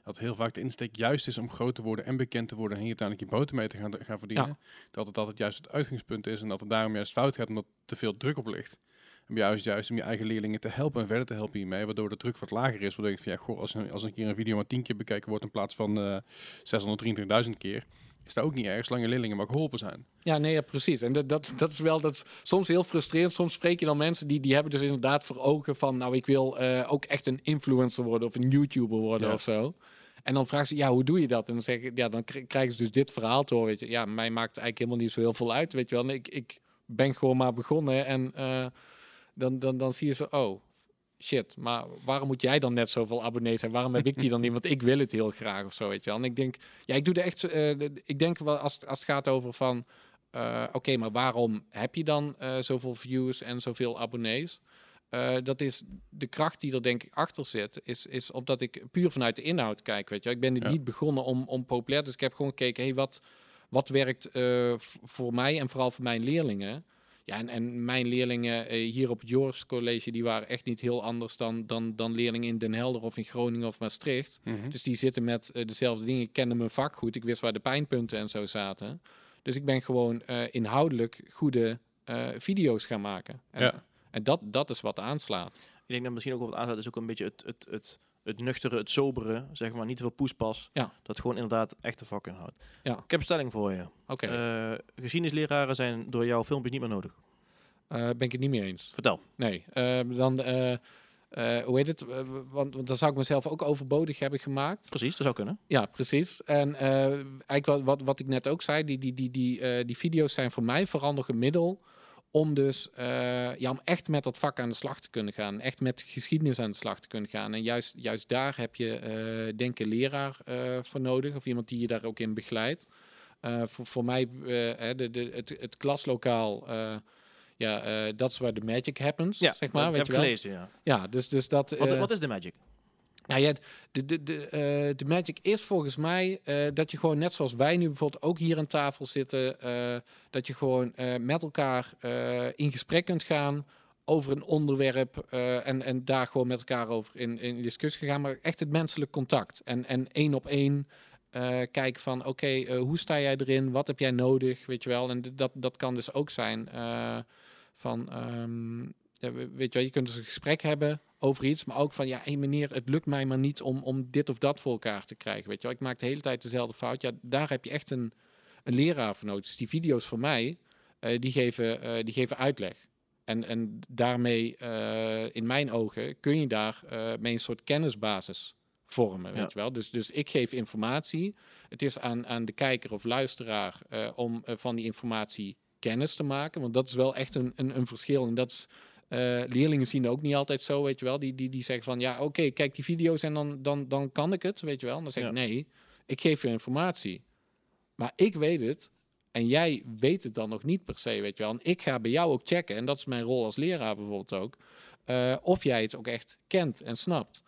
Dat heel vaak de insteek juist is om groot te worden en bekend te worden en hier uiteindelijk je boter mee te gaan, gaan verdienen. Ja. Dat het altijd juist het uitgangspunt is en dat het daarom juist fout gaat omdat te veel druk op ligt. En juist juist om je eigen leerlingen te helpen en verder te helpen hiermee, waardoor de druk wat lager is. Waardoor je denkt van ja, goh, als een, als een keer een video maar tien keer bekeken wordt in plaats van uh, zeshonderddrieëntwintigduizend keer, is dat ook niet erg, zolang je leerlingen maar geholpen zijn. Ja, nee, ja, precies. En dat, dat, dat is wel dat is soms heel frustrerend. Soms spreek je dan mensen die, die hebben dus inderdaad voor ogen van, nou, ik wil uh, ook echt een influencer worden of een YouTuber worden ja. of zo. En dan vragen ze, ja, hoe doe je dat? En dan zeggen, ja, dan k- krijgen ze dus dit verhaal te horen. Weet je. Ja, mij maakt eigenlijk helemaal niet zo heel veel uit, weet je wel. En ik, ik ben gewoon maar begonnen en uh, dan, dan, dan zie je zo, oh, shit, maar waarom moet jij dan net zoveel abonnees zijn? Waarom heb ik die dan niet? Want ik wil het heel graag of zo, weet je wel. En ik denk, ja, ik doe er echt... Uh, ik denk wel als, als het gaat over van... Uh, Oké, okay, maar waarom heb je dan uh, zoveel views en zoveel abonnees? Uh, dat is de kracht die er denk ik achter zit, is, is omdat ik puur vanuit de inhoud kijk, weet je wel. Ik ben dit ja. niet begonnen om, om populair, dus ik heb gewoon gekeken, hey, wat, wat werkt uh, v- voor mij en vooral voor mijn leerlingen? Ja, en, en mijn leerlingen eh, hier op het Joris College, die waren echt niet heel anders dan, dan, dan leerlingen in Den Helder of in Groningen of Maastricht. Mm-hmm. Dus die zitten met uh, dezelfde dingen. Ik kende mijn vak goed. Ik wist waar de pijnpunten en zo zaten. Dus ik ben gewoon uh, inhoudelijk goede uh, video's gaan maken. En, ja. en dat, dat is wat aanslaat. Ik denk dat misschien ook wat aanslaat is ook een beetje het, het, het, het nuchtere, het sobere, zeg maar, niet te veel poespas. Ja. Dat gewoon inderdaad echte vak inhoudt. Ja. Ik heb een stelling voor je. Okay. Uh, geschiedenisleraren zijn door jouw filmpjes niet meer nodig. Uh, ben ik het niet meer eens. Vertel. Nee, uh, dan... Uh, uh, hoe heet het? Uh, want, want dan zou ik mezelf ook overbodig hebben gemaakt. Precies, dat zou kunnen. Ja, precies. En uh, eigenlijk wat, wat, wat ik net ook zei, die, die, die, die, uh, die video's zijn voor mij vooral nog een middel om dus uh, ja, om echt met dat vak aan de slag te kunnen gaan. Echt met geschiedenis aan de slag te kunnen gaan. En juist, juist daar heb je, uh, denk ik, een leraar uh, voor nodig. Of iemand die je daar ook in begeleidt. Uh, voor, voor mij, uh, de, de, het, het klaslokaal, uh, ja, dat uh, is waar de magic happens. Ja, zeg maar, ik weet heb je gelezen, ja. ja dus, dus dat, uh, wat, wat is de magic? Nou ja, de, de, de, uh, de magic is volgens mij uh, dat je gewoon net zoals wij nu bijvoorbeeld ook hier aan tafel zitten, uh, dat je gewoon uh, met elkaar uh, in gesprek kunt gaan over een onderwerp uh, en, en daar gewoon met elkaar over in, in discussie gaan, maar echt het menselijk contact. En, en één op één uh, kijken van oké, okay, uh, hoe sta jij erin? Wat heb jij nodig? Weet je wel? En dat, dat kan dus ook zijn uh, van... Um, Ja, weet je, je kunt dus een gesprek hebben over iets, maar ook van, ja, hey meneer, het lukt mij maar niet om, om dit of dat voor elkaar te krijgen, weet je wel. Ik maak de hele tijd dezelfde fout. Ja, daar heb je echt een, een leraar voor nodig. Dus die video's van mij, uh, die, geven, uh, die geven uitleg. En, en daarmee, uh, in mijn ogen, kun je daar uh, mee een soort kennisbasis vormen, ja. weet je wel. Dus, dus ik geef informatie. Het is aan, aan de kijker of luisteraar uh, om uh, van die informatie kennis te maken, want dat is wel echt een, een, een verschil. En dat is... Uh, leerlingen zien dat ook niet altijd zo, weet je wel. Die, die, die zeggen van, ja, oké, okay, kijk die video's en dan, dan, dan kan ik het, weet je wel. En dan zeg ik, ja. nee, ik geef je informatie. Maar ik weet het en jij weet het dan nog niet per se, weet je wel. En ik ga bij jou ook checken, en dat is mijn rol als leraar bijvoorbeeld ook, uh, of jij het ook echt kent en snapt.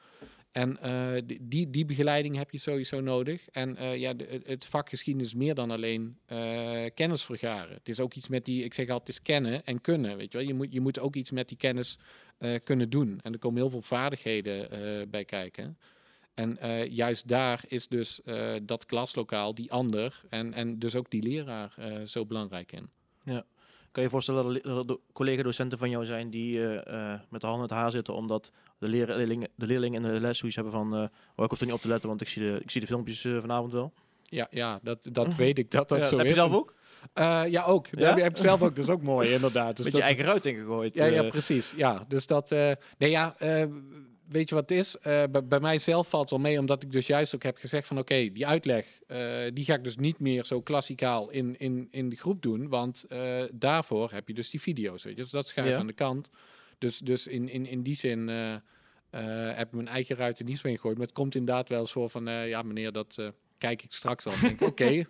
En uh, die, die begeleiding heb je sowieso nodig. En uh, ja, de, het vak geschiedenis is meer dan alleen uh, kennis vergaren. Het is ook iets met die, ik zeg altijd, het is kennen en kunnen. Weet je wel? Je moet, je moet ook iets met die kennis uh, kunnen doen. En er komen heel veel vaardigheden uh, bij kijken. En uh, juist daar is dus uh, dat klaslokaal, die ander en, en dus ook die leraar uh, zo belangrijk in. Ja. Kan je je voorstellen dat er collega-docenten van jou zijn die uh, uh, met de handen in het haar zitten omdat de leerlingen de leerlingen in de les zoiets hebben van, uh, oh, ik hoef er niet op te letten, want ik zie de, ik zie de filmpjes uh, vanavond wel? Ja, ja dat, dat weet ik dat dat ja, zo heb is. Heb je zelf ook? Uh, ja, ook. Ja? Dat heb ik zelf ook. Dat is ook mooi, inderdaad. Dus met dat, je eigen ruit ingegooid. Ja, ja, precies. Ja, dus dat... Uh, nee, ja... Uh, Weet je wat het is? Uh, b- bij mijzelf valt wel mee, omdat ik dus juist ook heb gezegd van... oké, okay, die uitleg, uh, die ga ik dus niet meer zo klassikaal in, in, in de groep doen. Want uh, daarvoor heb je dus die video's, weet je. Dus dat schuift ja. aan de kant. Dus, dus in, in, in die zin uh, uh, heb ik mijn eigen ruit er niet zo in gegooid. Maar het komt inderdaad wel eens voor van... Uh, ja, meneer, dat uh, kijk ik straks al. Oké, okay,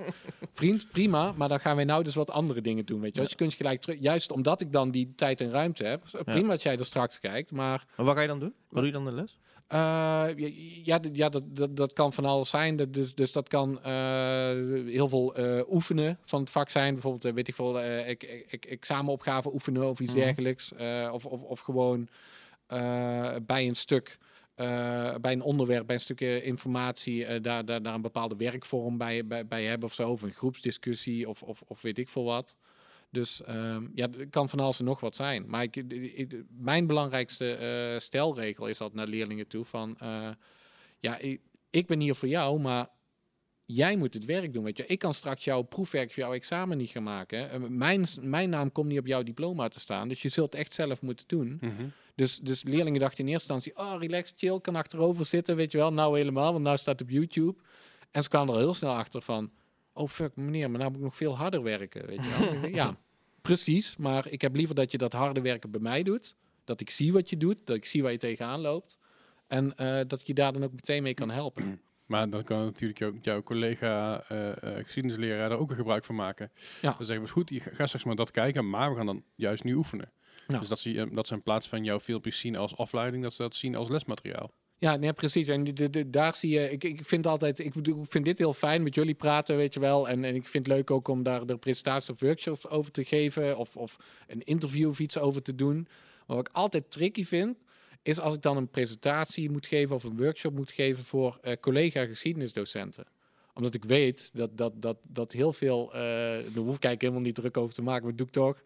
vriend, prima. Maar dan gaan wij nou dus wat andere dingen doen, weet je. Ja. Dus je kunt je gelijk terug... Juist omdat ik dan die tijd en ruimte heb... Prima ja. dat jij er straks kijkt, maar... Maar wat ga je dan doen? Wat doe je dan in de les? Uh, ja, ja, ja dat, dat, dat kan van alles zijn. Dat, dus, dus dat kan uh, heel veel uh, oefenen van het vak zijn. Bijvoorbeeld, uh, weet ik veel, uh, examenopgaven oefenen of iets mm. dergelijks. Uh, of, of, of gewoon uh, bij een stuk... Uh, bij een onderwerp, bij een stukje informatie, uh, daar, daar, daar een bepaalde werkvorm bij, bij, bij hebben of zo, of een groepsdiscussie of, of, of weet ik veel wat. Dus uh, ja, het kan van alles en nog wat zijn. Maar ik, ik, mijn belangrijkste uh, stelregel is dat naar leerlingen toe van, uh, ja, ik, ik ben hier voor jou, maar jij moet het werk doen. Weet je, ik kan straks jouw proefwerk voor jouw examen niet gaan maken. Uh, mijn, mijn naam komt niet op jouw diploma te staan, dus je zult echt zelf moeten doen. Mm-hmm. Dus, dus leerlingen dachten in eerste instantie, oh, relax, chill, kan achterover zitten, weet je wel. Nou helemaal, want nou staat het op YouTube. En ze kwamen er heel snel achter van, oh fuck meneer, maar nou moet ik nog veel harder werken, weet je wel. Ja, precies, maar ik heb liever dat je dat harde werken bij mij doet. Dat ik zie wat je doet, dat ik zie waar je tegenaan loopt. En uh, dat ik je daar dan ook meteen mee kan helpen. Maar dan kan natuurlijk jou, jouw collega uh, uh, geschiedenisleraar daar ook een gebruik van maken. Ja. Dan zeggen we, goed, ga straks maar dat kijken, maar we gaan dan juist nu oefenen. Nou. Dus dat ze, dat ze in plaats van jouw filmpjes zien als afleiding, dat ze dat zien als lesmateriaal. Ja, nee, precies. En de, de, de, daar zie je, ik, ik vind altijd, ik vind dit heel fijn met jullie praten, weet je wel. En, en ik vind het leuk ook om daar de presentaties of workshops over te geven, of, of een interview of iets over te doen. Maar wat ik altijd tricky vind, is als ik dan een presentatie moet geven of een workshop moet geven voor uh, collega geschiedenisdocenten. Omdat ik weet dat, dat, dat, dat heel veel, uh, daar hoef ik eigenlijk helemaal niet druk over te maken, maar dat doe ik toch.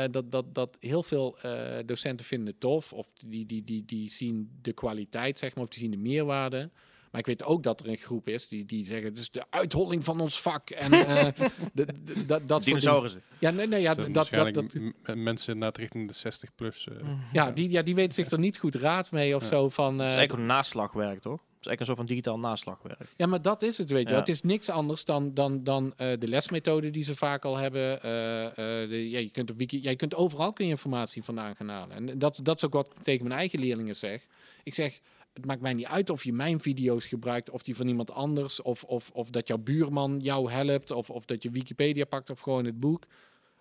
Uh, dat, dat, dat heel veel uh, docenten vinden het tof. Of die, die, die, die zien de kwaliteit, zeg maar, of die zien de meerwaarde. Maar ik weet ook dat er een groep is die, die zeggen, dus de uitholling van ons vak. En uh, de, de, dat, dat dinosaurussen. Ja, nee, nee, ja, dat, dat, dat m- mensen na het richting de zestig plus. Uh, mm-hmm. ja, die, ja, die weten zich er niet goed raad mee of ja. zo. Van, uh, dat is eigenlijk een naslagwerk, toch? Dat is eigenlijk een soort van digitaal naslagwerk. Ja, maar dat is het, weet je. Ja. Het is niks anders dan, dan, dan uh, de lesmethode die ze vaak al hebben. Uh, uh, de, ja, je kunt op wiki, ja, je kunt overal kun je informatie vandaan gaan halen. En dat, dat is ook wat ik tegen mijn eigen leerlingen zeg. Ik zeg, het maakt mij niet uit of je mijn video's gebruikt, of die van iemand anders, of, of, of dat jouw buurman jou helpt, of, of dat je Wikipedia pakt, of gewoon het boek.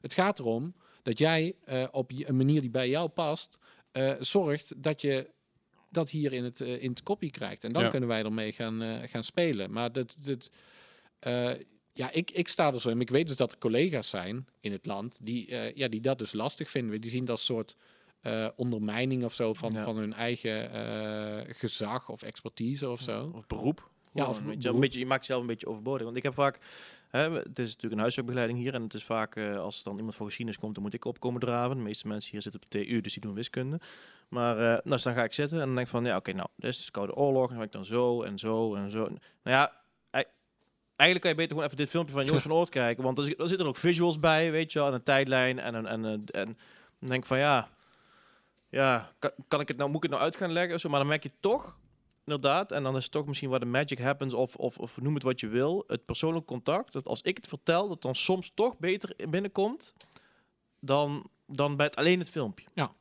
Het gaat erom dat jij uh, op een manier die bij jou past, uh, zorgt dat je dat hier in het, uh, in het kopie krijgt. En dan ja. kunnen wij ermee gaan, uh, gaan spelen. Maar dat, dat, uh, ja, ik, ik sta er zo in. Ik weet dus dat er collega's zijn in het land die, uh, ja, die dat dus lastig vinden. Die zien dat soort uh, ondermijning of zo van, ja. van hun eigen uh, gezag of expertise of zo. Of beroep. Ja, of een beetje, een beetje, je maakt zelf een beetje overbodig. Want ik heb vaak, hè, het is natuurlijk een huiswerkbegeleiding hier. En het is vaak, uh, als dan iemand voor geschiedenis komt, dan moet ik opkomen draven. De meeste mensen hier zitten op de T U, dus die doen wiskunde. Maar uh, nou, dus dan ga ik zitten en dan denk ik van, ja, oké, okay, nou, dit is de Koude Oorlog. Dan ben ik dan zo en zo en zo. Nou ja, eigenlijk kan je beter gewoon even dit filmpje van Joost van Oort kijken. Want er, er zitten ook visuals bij, weet je wel, en een tijdlijn. En, en, en, en, en dan denk ik van, ja, ja kan, kan ik het nou, moet ik het nou uit gaan leggen? Of zo? Maar dan merk je toch... Inderdaad, en dan is het toch misschien waar de magic happens, of, of, of noem het wat je wil. Het persoonlijk contact, dat als ik het vertel, dat dan soms toch beter binnenkomt dan, dan bij het, alleen het filmpje. Ja.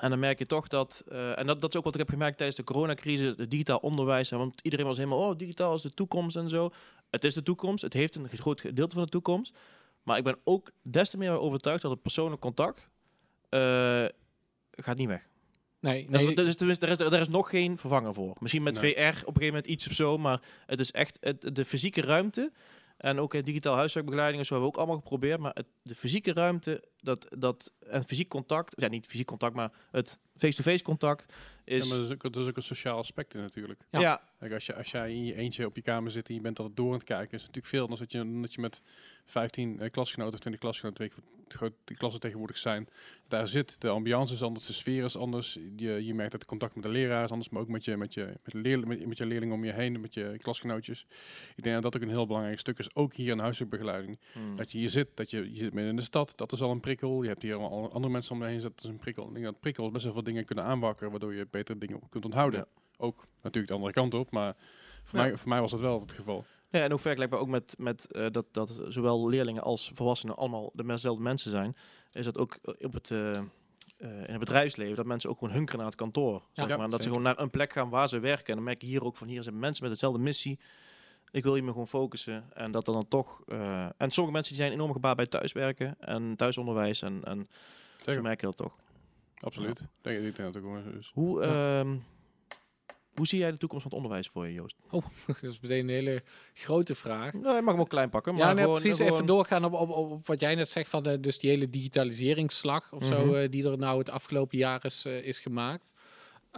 En dan merk je toch dat, uh, en dat, dat is ook wat ik heb gemerkt tijdens de coronacrisis, het digitaal onderwijs. Want iedereen was helemaal, oh, digitaal is de toekomst en zo. Het is de toekomst, het heeft een groot gedeelte van de toekomst. Maar ik ben ook des te meer overtuigd dat het persoonlijk contact uh, gaat niet weg. Nee, nee. Dus er is, er is nog geen vervanger voor. Misschien met nee. V R op een gegeven moment iets of zo, maar het is echt het, de fysieke ruimte en ook het digitaal huiswerkbegeleiding en zo hebben we ook allemaal geprobeerd, maar het, de fysieke ruimte dat, dat, en fysiek contact, ja niet fysiek contact, maar het face-to-face contact is... Ja, maar dat, is ook, dat is ook een sociaal aspect in natuurlijk. Ja. ja. Kijk, als, je, als jij in je eentje op je kamer zit en je bent altijd door aan het kijken, is natuurlijk veel dan dat je, dat je met vijftien eh, klasgenoten of twintig klasgenoten, weet ik hoe de klassen tegenwoordig zijn, daar zit. De ambiance is anders, de sfeer is anders. Je, je merkt dat het contact met de leraar is anders, maar ook met je, met je, met leerling, met, met je leerlingen om je heen, met je klasgenootjes. Ik denk dat dat ook een heel belangrijk stuk is, ook hier in huiswerkbegeleiding. Hmm. Dat je hier zit, dat je, je zit midden in de stad, dat is al een prikkel. Je hebt hier allemaal andere mensen om je heen, dat is een prikkel. Ik denk dat prikkels best wel veel dingen kunnen aanwakkeren, waardoor je beter dingen kunt onthouden. Ja. Ook natuurlijk de andere kant op, maar voor, ja. mij, voor mij was dat wel het geval. Ja, en ook vergelijkbaar ook met, met uh, dat, dat zowel leerlingen als volwassenen allemaal dezelfde mensen zijn, is dat ook op het, uh, uh, in het bedrijfsleven dat mensen ook gewoon hunkeren naar het kantoor. Ja. Zeg maar, ja, dat ze gewoon naar een plek gaan waar ze werken. En dan merk je hier ook van, hier zijn mensen met dezelfde missie. Ik wil hier me gewoon focussen. En dat dan toch... Uh, en sommige mensen die zijn enorm gebaat bij thuiswerken en thuisonderwijs. En, en zo merk je dat toch. Absoluut. Ja. Denk ik, ik denk dat ook is. Hoe... Uh, Hoe zie jij de toekomst van het onderwijs voor je, Joost? Oh, dat is meteen een hele grote vraag. Nou, je mag hem ook klein pakken. Maar ja, nee, gewoon, precies. Gewoon... Even doorgaan op, op, op wat jij net zegt van de, dus die hele digitaliseringsslag of mm-hmm. zo, uh, die er nou het afgelopen jaar is, uh, is gemaakt.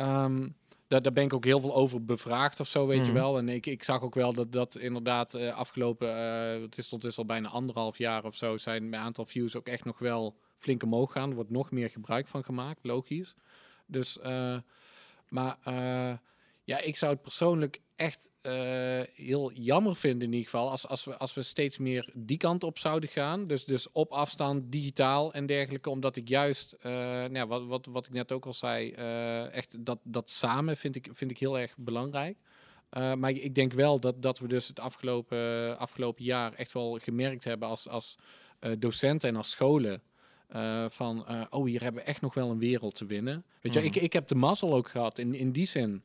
Um, daar, daar ben ik ook heel veel over bevraagd of zo, weet mm. je wel. En ik, ik zag ook wel dat dat inderdaad uh, afgelopen... Uh, het is tot al bijna anderhalf jaar of zo... zijn een aantal views ook echt nog wel flink omhoog gaan. Er wordt nog meer gebruik van gemaakt, logisch. Dus, uh, maar... Uh, ja, ik zou het persoonlijk echt uh, heel jammer vinden in ieder geval... Als, als, we, als we steeds meer die kant op zouden gaan. Dus, dus op afstand, digitaal en dergelijke. Omdat ik juist, uh, nou ja, wat, wat, wat ik net ook al zei... Uh, echt dat, dat samen vind ik, vind ik heel erg belangrijk. Uh, maar ik denk wel dat, dat we dus het afgelopen, afgelopen jaar... echt wel gemerkt hebben als, als uh, docenten en als scholen... Uh, van, uh, oh, hier hebben we echt nog wel een wereld te winnen. Weet je, mm. ik, ik heb de mazzel ook gehad in, in die zin...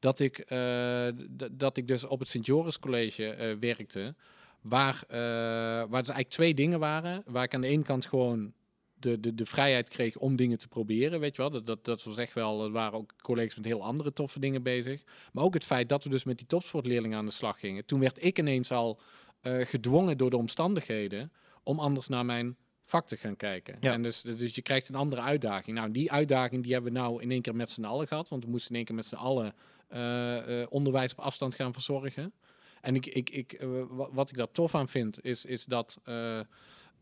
Dat ik, uh, d- dat ik dus op het Sint-Joris College uh, werkte. Waar, uh, waar dus eigenlijk twee dingen waren. Waar ik aan de ene kant gewoon de, de, de vrijheid kreeg om dingen te proberen. Weet je wel, dat, dat, dat was echt wel. Er waren ook collega's met heel andere toffe dingen bezig. Maar ook het feit dat we dus met die topsportleerlingen aan de slag gingen. Toen werd ik ineens al uh, gedwongen door de omstandigheden. Om anders naar mijn vak te gaan kijken. Ja. En dus, dus je krijgt een andere uitdaging. Nou, die uitdaging die hebben we nou in één keer met z'n allen gehad. Want we moesten in één keer met z'n allen. Uh, uh, onderwijs op afstand gaan verzorgen. En ik, ik, ik, uh, w- wat ik daar tof aan vind, is, is dat, uh,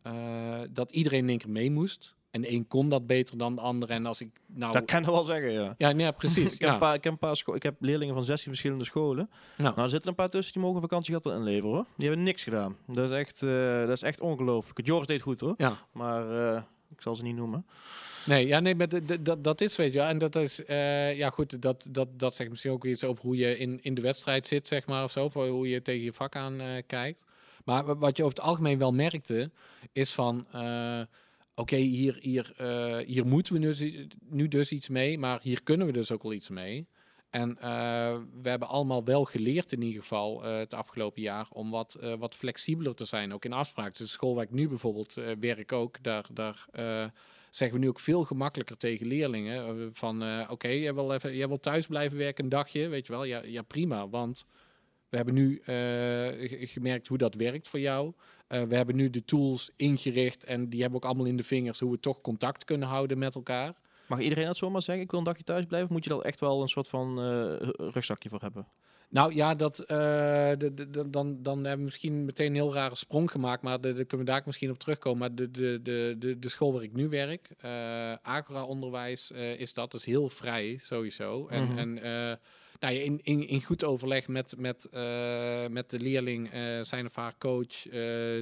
uh, dat iedereen in één keer mee moest. En de een kon dat beter dan de ander. En als ik nou... Dat kan ik wel zeggen, ja. Ja, nee, precies. ik, heb ja. Een paar, ik, heb een paar scho- ik heb leerlingen van zestien verschillende scholen. Nou, nou er zitten een paar tussen die mogen vakantie gehad inleveren, hoor. Die hebben niks gedaan. Dat is echt, uh, dat is echt ongelooflijk. Joris deed goed, hoor. Ja. Maar... Uh, ik zal ze niet noemen. Nee, ja, nee, maar d- d- dat is, weet je wel. En dat is, uh, ja goed, dat, dat, dat zegt misschien ook iets over hoe je in, in de wedstrijd zit, zeg maar, of zo. Of hoe je tegen je vak aan uh, kijkt. Maar wat je over het algemeen wel merkte, is van... Uh, Oké, okay, hier, hier, uh, hier moeten we nu, nu dus iets mee, maar hier kunnen we dus ook wel iets mee. En uh, we hebben allemaal wel geleerd in ieder geval uh, het afgelopen jaar om wat, uh, wat flexibeler te zijn, ook in afspraak. Dus de school waar ik nu bijvoorbeeld uh, werk ook, daar, daar uh, zeggen we nu ook veel gemakkelijker tegen leerlingen. Uh, van uh, oké, okay, jij wil even, jij wil thuis blijven werken een dagje, weet je wel, ja, ja prima. Want we hebben nu uh, g- gemerkt hoe dat werkt voor jou. Uh, we hebben nu de tools ingericht en die hebben ook allemaal in de vingers hoe we toch contact kunnen houden met elkaar. Mag iedereen dat zomaar zeggen? Ik wil een dagje thuis blijven. Moet je daar echt wel een soort van uh, rugzakje voor hebben? Nou ja, dat, uh, de, de, de, dan, dan hebben we misschien meteen een heel rare sprong gemaakt. Maar daar kunnen we daar misschien op terugkomen. Maar de, de, de, de school waar ik nu werk, uh, Agora-onderwijs, uh, is dat. Dus heel vrij, sowieso. En, mm-hmm. en uh, nou ja, in, in, in goed overleg met, met, uh, met de leerling, uh, zijn of haar coach, uh,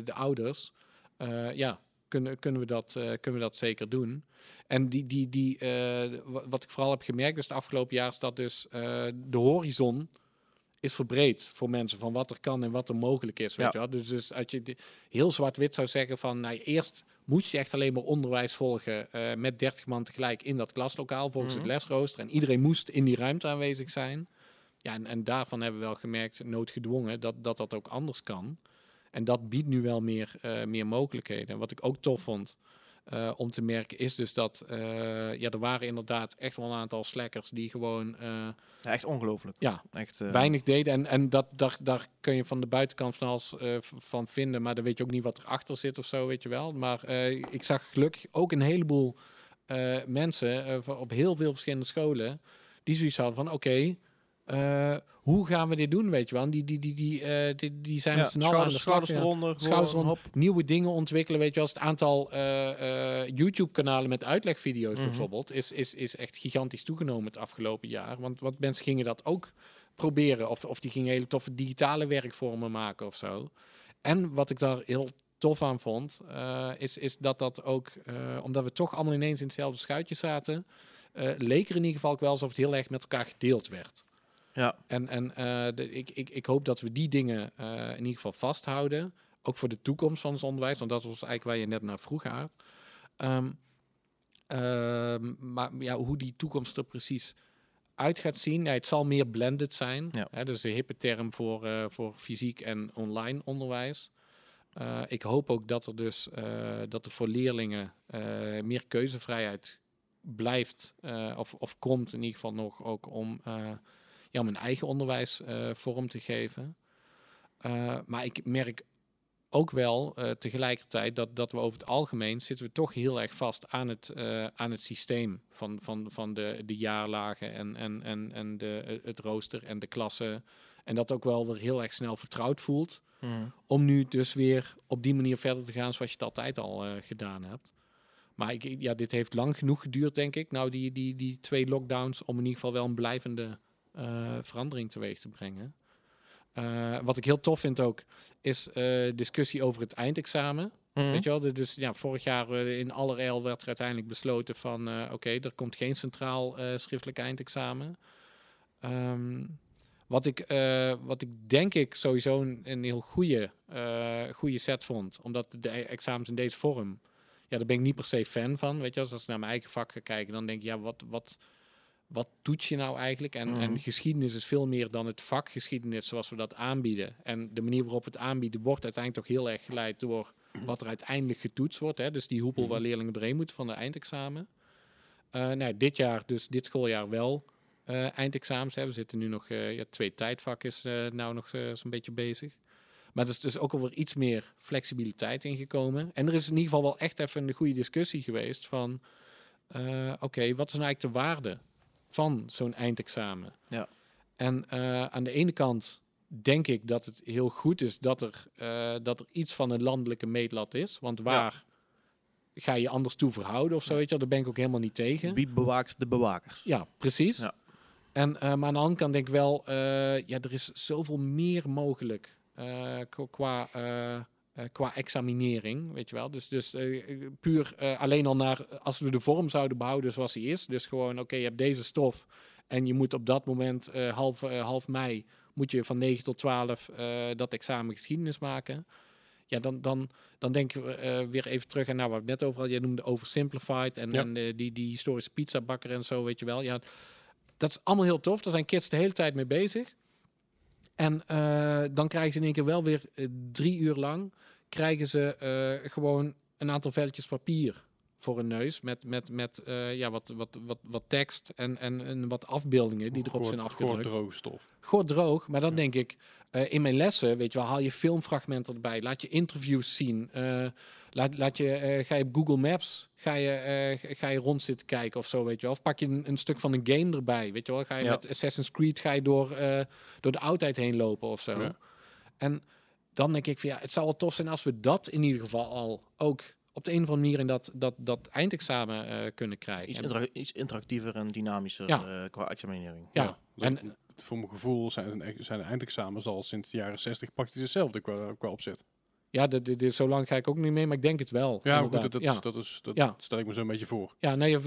de ouders. Uh, ja. Kunnen, kunnen, we dat, uh, kunnen we dat zeker doen. En die, die, die, uh, wat ik vooral heb gemerkt dus het afgelopen jaar... is dat dus uh, de horizon is verbreed voor mensen... van wat er kan en wat er mogelijk is. Weet ja. je wel? Dus, dus als je de, heel zwart-wit zou zeggen van... Nou, eerst moest je echt alleen maar onderwijs volgen... Uh, met dertig man tegelijk in dat klaslokaal volgens mm-hmm. het lesrooster... en iedereen moest in die ruimte aanwezig zijn. Ja, en, en daarvan hebben we wel gemerkt, noodgedwongen... dat dat, dat ook anders kan... En dat biedt nu wel meer, uh, meer mogelijkheden. En wat ik ook tof vond uh, om te merken is dus dat... Uh, ja, er waren inderdaad echt wel een aantal slackers die gewoon... Uh, ja, echt ongelooflijk. Ja, echt, uh... weinig deden. En, en dat, daar, daar kun je van de buitenkant van alles uh, van vinden. Maar dan weet je ook niet wat erachter zit of zo, weet je wel. Maar uh, ik zag gelukkig ook een heleboel uh, mensen uh, op heel veel verschillende scholen... die zoiets hadden van, oké... Okay, Uh, hoe gaan we dit doen, weet je wel? Die, die, die, die, uh, die, die zijn ja, met z'n allen aan de slag. Schouders eronder, nieuwe dingen ontwikkelen, weet je wel. Als het aantal uh, uh, YouTube-kanalen met uitlegvideo's mm-hmm. bijvoorbeeld... Is, is, is echt gigantisch toegenomen het afgelopen jaar. Want, want mensen gingen dat ook proberen. Of, of die gingen hele toffe digitale werkvormen maken of zo. En wat ik daar heel tof aan vond... Uh, is, is dat dat ook... Uh, omdat we toch allemaal ineens in hetzelfde schuitje zaten... Uh, leek er in ieder geval ook wel alsof het heel erg met elkaar gedeeld werd... Ja. En, en uh, de, ik, ik, ik hoop dat we die dingen uh, in ieder geval vasthouden. Ook voor de toekomst van ons onderwijs. Want dat was eigenlijk waar je net naar vroeg, Aart. Um, uh, maar ja, hoe die toekomst er precies uit gaat zien. Ja, het zal meer blended zijn. Ja. Hè, dus de hippe term voor, uh, voor fysiek en online onderwijs. Uh, ik hoop ook dat er dus uh, dat er voor leerlingen uh, meer keuzevrijheid blijft. Uh, of, of komt in ieder geval nog ook om... Uh, Ja, om mijn eigen onderwijs uh, vorm te geven. Uh, maar ik merk ook wel uh, tegelijkertijd dat, dat we over het algemeen zitten we toch heel erg vast aan het, uh, aan het systeem van, van, van de, de jaarlagen en, en, en, en de, het rooster en de klassen. En dat ook wel weer heel erg snel vertrouwd voelt. Mm. Om nu dus weer op die manier verder te gaan zoals je het altijd al uh, gedaan hebt. Maar ik, ja, dit heeft lang genoeg geduurd, denk ik. Nou, die, die, die twee lockdowns om in ieder geval wel een blijvende uh, verandering teweeg te brengen. Uh, wat ik heel tof vind ook, is uh, discussie over het eindexamen. Mm-hmm. Weet je wel? Dus ja, vorig jaar uh, in allerijl werd er uiteindelijk besloten van... Uh, oké, okay, er komt geen centraal uh, schriftelijk eindexamen. Um, wat, ik, uh, wat ik denk ik sowieso een, een heel goede, uh, goede set vond. Omdat de examens in deze vorm... Ja, daar ben ik niet per se fan van. Weet je, als ik naar mijn eigen vak ga kijken, dan denk ik, ja, wat, wat, wat toets je nou eigenlijk? En, mm. en geschiedenis is veel meer dan het vak geschiedenis zoals we dat aanbieden. En de manier waarop we het aanbieden wordt uiteindelijk toch heel erg geleid door wat er uiteindelijk getoetst wordt. Hè? Dus die hoepel mm. waar leerlingen doorheen moeten van de eindexamen. Uh, nou, dit jaar, dus dit schooljaar wel uh, eindexamens. Hè? We zitten nu nog, uh, ja, twee tijdvakken is uh, nou nog uh, zo'n beetje bezig. Maar er is dus ook alweer iets meer flexibiliteit ingekomen. En er is in ieder geval wel echt even een goede discussie geweest van... Uh, oké, okay, wat is nou eigenlijk de waarde van zo'n eindexamen? Ja. En uh, aan de ene kant denk ik dat het heel goed is dat er, uh, dat er iets van een landelijke meetlat is. Want waar ja. ga je anders toe verhouden of zo? Ja. Weet je, daar ben ik ook helemaal niet tegen. Wie bewaakt de bewakers? Ja, precies. Ja. En, uh, maar aan de andere kant denk ik wel... Uh, ja, er is zoveel meer mogelijk... Uh, qua, uh, uh, qua examinering, weet je wel. Dus, dus uh, puur uh, alleen al naar... Als we de vorm zouden behouden zoals die is... Dus gewoon, oké, okay, je hebt deze stof... En je moet op dat moment, uh, half, uh, half mei... Moet je van negen tot twaalf uh, dat examen geschiedenis maken. Ja, dan, dan, dan denken we uh, weer even terug... En nou, wat ik net overal... Jij noemde Oversimplified... En, ja. en uh, die, die historische pizzabakker en zo, weet je wel. Ja, dat is allemaal heel tof. Daar zijn kids de hele tijd mee bezig... En uh, dan krijgen ze in één keer wel weer uh, drie uur lang... krijgen ze uh, gewoon een aantal velletjes papier voor hun neus... met, met, met uh, ja, wat, wat, wat, wat tekst en, en, en wat afbeeldingen die erop goor, zijn afgedrukt. Goor droog stof. Goor droog, maar dan ja. denk ik... Uh, in mijn lessen, weet je wel, haal je filmfragmenten erbij... laat je interviews zien... Uh, Laat, laat je, uh, ga je op Google Maps ga je, uh, ga je rond zitten kijken of zo, weet je wel. Of pak je een, een stuk van een game erbij, weet je wel. Ga je ja. met Assassin's Creed ga je door, uh, door de oudheid heen lopen of zo. Ja. En dan denk ik van ja, het zou wel tof zijn als we dat in ieder geval al ook op de een of andere manier in dat, dat, dat eindexamen uh, kunnen krijgen. Iets, inter- iets interactiever en dynamischer ja. uh, qua examinering. Ja, ja. ja. En, en voor mijn gevoel zijn, zijn eindexamens al sinds de jaren zestig praktisch hetzelfde qua, qua opzet. Ja, de, de, de, zo lang ga ik ook niet mee, maar ik denk het wel. Ja, goed, dat, dat, ja. dat, is, dat ja. stel ik me zo'n beetje voor. Ja, nee,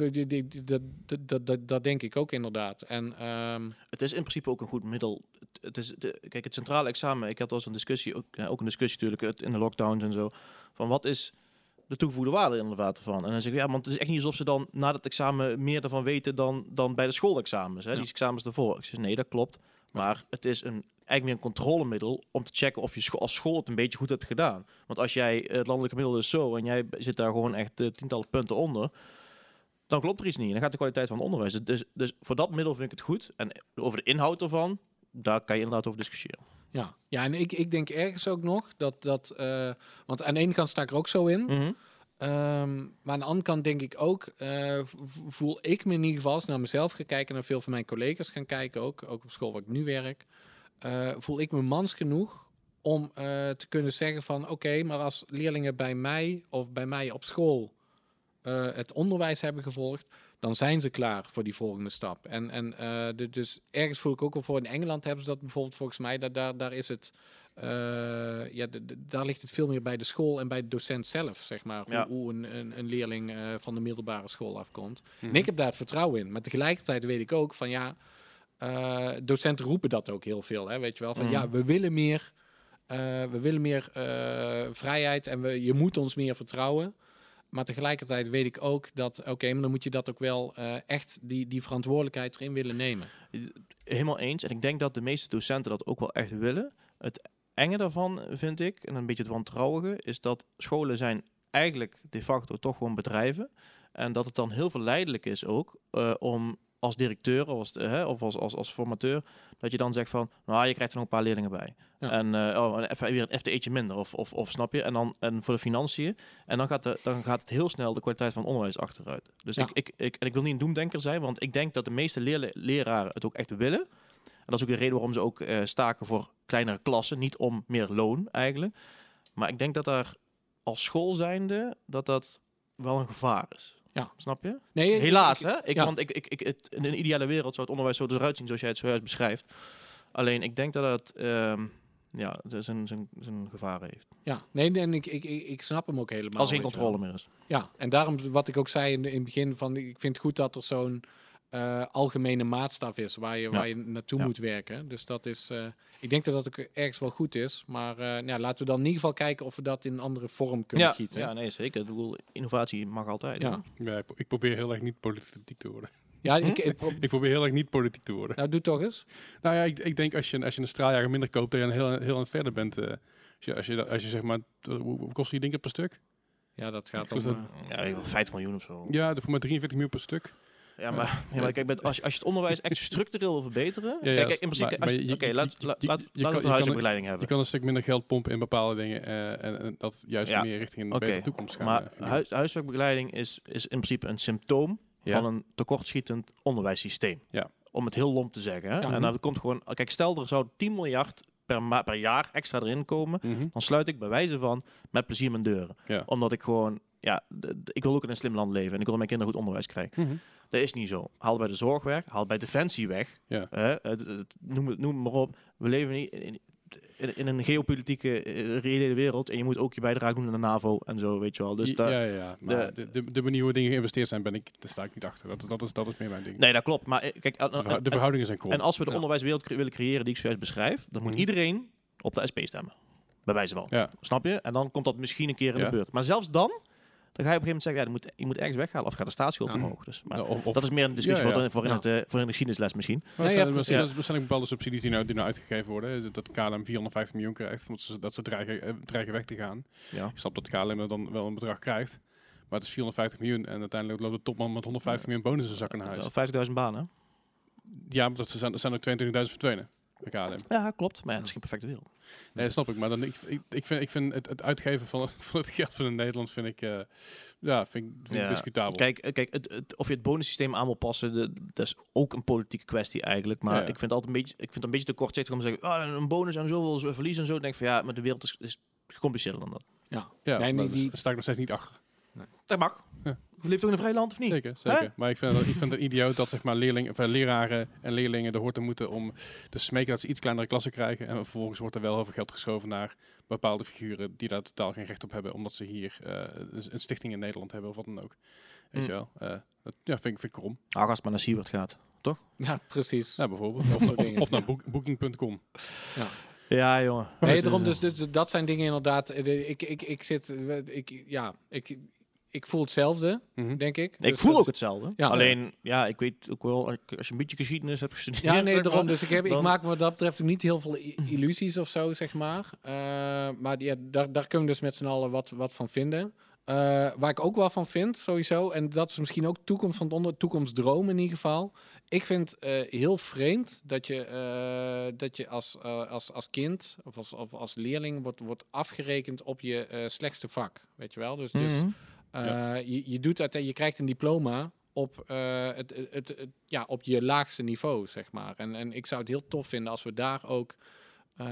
dat, dat, dat, dat denk ik ook inderdaad. En, um... het is in principe ook een goed middel. Het is de, kijk, het centrale examen, ik had al zo'n discussie, ook, ja, ook een discussie natuurlijk in de lockdowns en zo, van wat is de toegevoegde waarde inderdaad van. En dan zeg ik, ja, want het is echt niet alsof ze dan na dat examen meer ervan weten dan, dan bij de schoolexamens. Hè? Ja. Die examens daarvoor. Ik zeg, nee, dat klopt. Maar het is een, eigenlijk meer een controlemiddel om te checken of je scho- als school het een beetje goed hebt gedaan. Want als jij het landelijke middel is zo en jij zit daar gewoon echt uh, tientallen punten onder, dan klopt er iets niet. En dan gaat de kwaliteit van het onderwijs. Dus, dus voor dat middel vind ik het goed. En over de inhoud ervan, daar kan je inderdaad over discussiëren. Ja, ja en ik, ik denk ergens ook nog dat... dat uh, want aan de ene kant sta ik er ook zo in... Mm-hmm. Um, maar aan de andere kant denk ik ook, uh, voel ik me in ieder geval, als ik naar mezelf ga kijken en naar veel van mijn collega's gaan kijken, ook, ook op school waar ik nu werk, uh, voel ik me mans genoeg om uh, te kunnen zeggen van, oké, okay, maar als leerlingen bij mij of bij mij op school uh, het onderwijs hebben gevolgd, dan zijn ze klaar voor die volgende stap. En, en uh, de, dus ergens voel ik ook al voor, in Engeland hebben ze dat bijvoorbeeld volgens mij, dat, daar, daar is het... Uh, ja, de, de, daar ligt het veel meer bij de school en bij de docent zelf, zeg maar. Hoe, ja. hoe een, een, een leerling uh, van de middelbare school afkomt. Mm-hmm. En ik heb daar het vertrouwen in. Maar tegelijkertijd weet ik ook van ja, uh, docenten roepen dat ook heel veel. Hè, weet je wel, van mm. ja, we willen meer, uh, we willen meer uh, vrijheid en we, je moet ons meer vertrouwen. Maar tegelijkertijd weet ik ook dat, oké, okay, maar dan moet je dat ook wel uh, echt die, die verantwoordelijkheid erin willen nemen. Helemaal eens. En ik denk dat de meeste docenten dat ook wel echt willen. Het enge daarvan vind ik, en een beetje het wantrouwige, is dat scholen zijn eigenlijk de facto toch gewoon bedrijven. En dat het dan heel verleidelijk is ook uh, om als directeur of als, hè, of als, als, als formateur, dat je dan zegt van, nou, je krijgt er nog een paar leerlingen bij. Ja. En uh, oh, even weer een F T E'tje minder, of, of, of snap je? En dan en voor de financiën. En dan gaat, de, dan gaat het heel snel de kwaliteit van onderwijs achteruit. Dus ja. ik, ik, ik, en ik wil niet een doemdenker zijn, want ik denk dat de meeste leer, leraren het ook echt willen. En dat is ook de reden waarom ze ook uh, staken voor kleinere klassen, niet om meer loon eigenlijk. Maar ik denk dat daar als school zijnde, dat dat wel een gevaar is. Ja. Snap je? Nee, helaas, ik, hè? Ik, ja. Want ik, ik, ik, het, in een ideale wereld zou het onderwijs zo eruit zien zoals jij het zojuist beschrijft. Alleen ik denk dat het um, ja, zijn, zijn, zijn gevaren heeft. Ja, nee, en ik, ik, ik snap hem ook helemaal. Als geen controle meer is. Ja, en daarom wat ik ook zei in, in het begin, van, ik vind het goed dat er zo'n uh, algemene maatstaf is waar je, ja. waar je naartoe ja. moet werken. Dus dat is, uh, ik denk dat dat ook ergens wel goed is. Maar uh, ja, laten we dan in ieder geval kijken of we dat in een andere vorm kunnen ja. gieten. Ja, nee, zeker. Ik bedoel, innovatie mag altijd. Ja. Ja, ik probeer heel erg niet politiek te worden. Ja, ik, hm? ik, pro- ik probeer heel erg niet politiek te worden. Nou, doe toch eens. Nou ja, ik, ik denk als je, als je een straaljager minder koopt, dat je een heel, heel aan het verder bent. Uh, als, je, als, je, als je zeg maar, t- hoe kost die dingen per stuk? Ja, dat gaat om... Dat, uh, ja, vijftig miljoen of zo. Ja, voor maar drieënveertig miljoen per stuk. Ja, maar, ja, maar kijk, als je, als je het onderwijs echt structureel wil verbeteren... Ja, ja, kijk, kijk, in principe... Oké, laat het een huisopbegeleiding hebben. Je kan een stuk minder geld pompen in bepaalde dingen... Uh, en, en dat juist ja. meer richting een okay. betere toekomst gaan. Maar uh, huis, huisopbegeleiding is, is in principe een symptoom... Ja. van een tekortschietend onderwijssysteem. Ja. Om het heel lomp te zeggen. Hè? Ja, en dan mm-hmm. komt gewoon... Kijk, stel er zou tien miljard per, ma- per jaar extra erin komen... Mm-hmm. Dan sluit ik bij wijze van met plezier mijn deuren. Ja. Omdat ik gewoon... Ja, d- d- ik wil ook in een slim land leven... en ik wil mijn kinderen goed onderwijs krijgen. Mm-hmm. Dat is niet zo. Haal bij de zorg weg, haal bij Defensie weg. Ja. Uh, d- d- noem het noem maar op. We leven niet in, in, in een geopolitieke, uh, reële wereld... en je moet ook je bijdrage doen aan de NAVO en zo, weet je wel. Dus da- ja, ja, ja. Maar de, de, de manier hoe dingen geïnvesteerd zijn, ben ik, daar sta ik niet achter. Dat is, dat, is, dat is meer mijn ding. Nee, dat klopt. Maar kijk, uh, de, verha- de verhoudingen zijn cool. En als we de ja. onderwijswereld cre- willen creëren die ik zojuist beschrijf... dan moet mm-hmm. iedereen op de S P stemmen. Bij wijze van. Ja. Snap je? En dan komt dat misschien een keer in ja. de beurt. Maar zelfs dan... Dan ga je op een gegeven moment zeggen, ja, je, moet, je moet ergens weghalen. Of gaat de staatsschuld ja. omhoog. Dus, maar ja, of, dat is meer een discussie ja, ja. voor in, voor in, ja. het, uh, voor in de geschiedenisles misschien. Er nee, zijn waarschijnlijk bepaalde subsidies die nou, die nou uitgegeven worden. Dat K L M vierhonderdvijftig miljoen krijgt, omdat ze, dat ze dreigen, eh, dreigen weg te gaan. Ja. Ik snap dat K L M dan wel een bedrag krijgt. Maar het is vierhonderdvijftig miljoen. En uiteindelijk loopt de topman met honderdvijftig miljoen bonus in zijn zak in huis. vijftigduizend banen. Ja, maar dat zijn, dat zijn er tweeëntwintigduizend verdwenen. Ja, klopt. Maar ja, het is geen perfecte wereld. Nee, dat snap ik. Maar dan, ik, ik, ik vind, ik vind het, het uitgeven van, van het geld van in Nederland vind ik, uh, ja, vind, vind ja. ik discutabel. Kijk, kijk het, het, of je het bonussysteem aan wil passen, de, dat is ook een politieke kwestie eigenlijk. Maar ja, ja. ik vind het altijd een beetje, ik vind het een beetje te kortzichtig om te zeggen, oh, een bonus en zoveel verliezen en zo. Dan denk ik van ja, maar de wereld is, is gecompliceerder dan dat. Ja, ja, nee, nee, die... daar sta ik nog steeds niet achter. Nee. Dat mag. Ja. Je leeft toch in een vrij land, of niet? Zeker, zeker. Huh? Maar ik vind, dat, ik vind het idioot dat zeg maar, leerling, of, leraren en leerlingen er hoort te moeten om te smeken dat ze iets kleinere klassen krijgen. En vervolgens wordt er wel heel veel geld geschoven naar bepaalde figuren die daar totaal geen recht op hebben. Omdat ze hier uh, een stichting in Nederland hebben of wat dan ook. Weet je wel? Uh, dat ja, vind, vind ik krom. Ah, als het maar naar Siebert gaat, toch? Ja, precies. Ja, bijvoorbeeld. Of, of, of naar boek, booking punt com. Ja. Ja, jongen. Nee, daarom, dus, dus dat zijn dingen inderdaad. Ik, ik, ik zit... Ik, ja, ik... Ik voel hetzelfde, mm-hmm. denk ik. Dus ik voel ook hetzelfde. Ja, alleen, ja. ja, ik weet ook wel, als je een beetje geschiedenis hebt gestudeerd... Ja, nee, daarom. Dus ik, heb, ik maak me wat dat betreft ook niet heel veel i- illusies of zo, zeg maar. Uh, maar die, ja, daar, daar kunnen we dus met z'n allen wat, wat van vinden. Uh, waar ik ook wel van vind, sowieso... en dat is misschien ook toekomst van het onder... toekomstdroom in ieder geval. Ik vind het uh, heel vreemd dat je, uh, dat je als, uh, als, als kind... of als, of als leerling wordt, wordt afgerekend op je uh, slechtste vak. Weet je wel? Dus... Mm-hmm. dus Uh, ja. je, je, doet uite- je krijgt een diploma op, uh, het, het, het, het, ja, op je laagste niveau, zeg maar. En, en ik zou het heel tof vinden als we daar ook uh,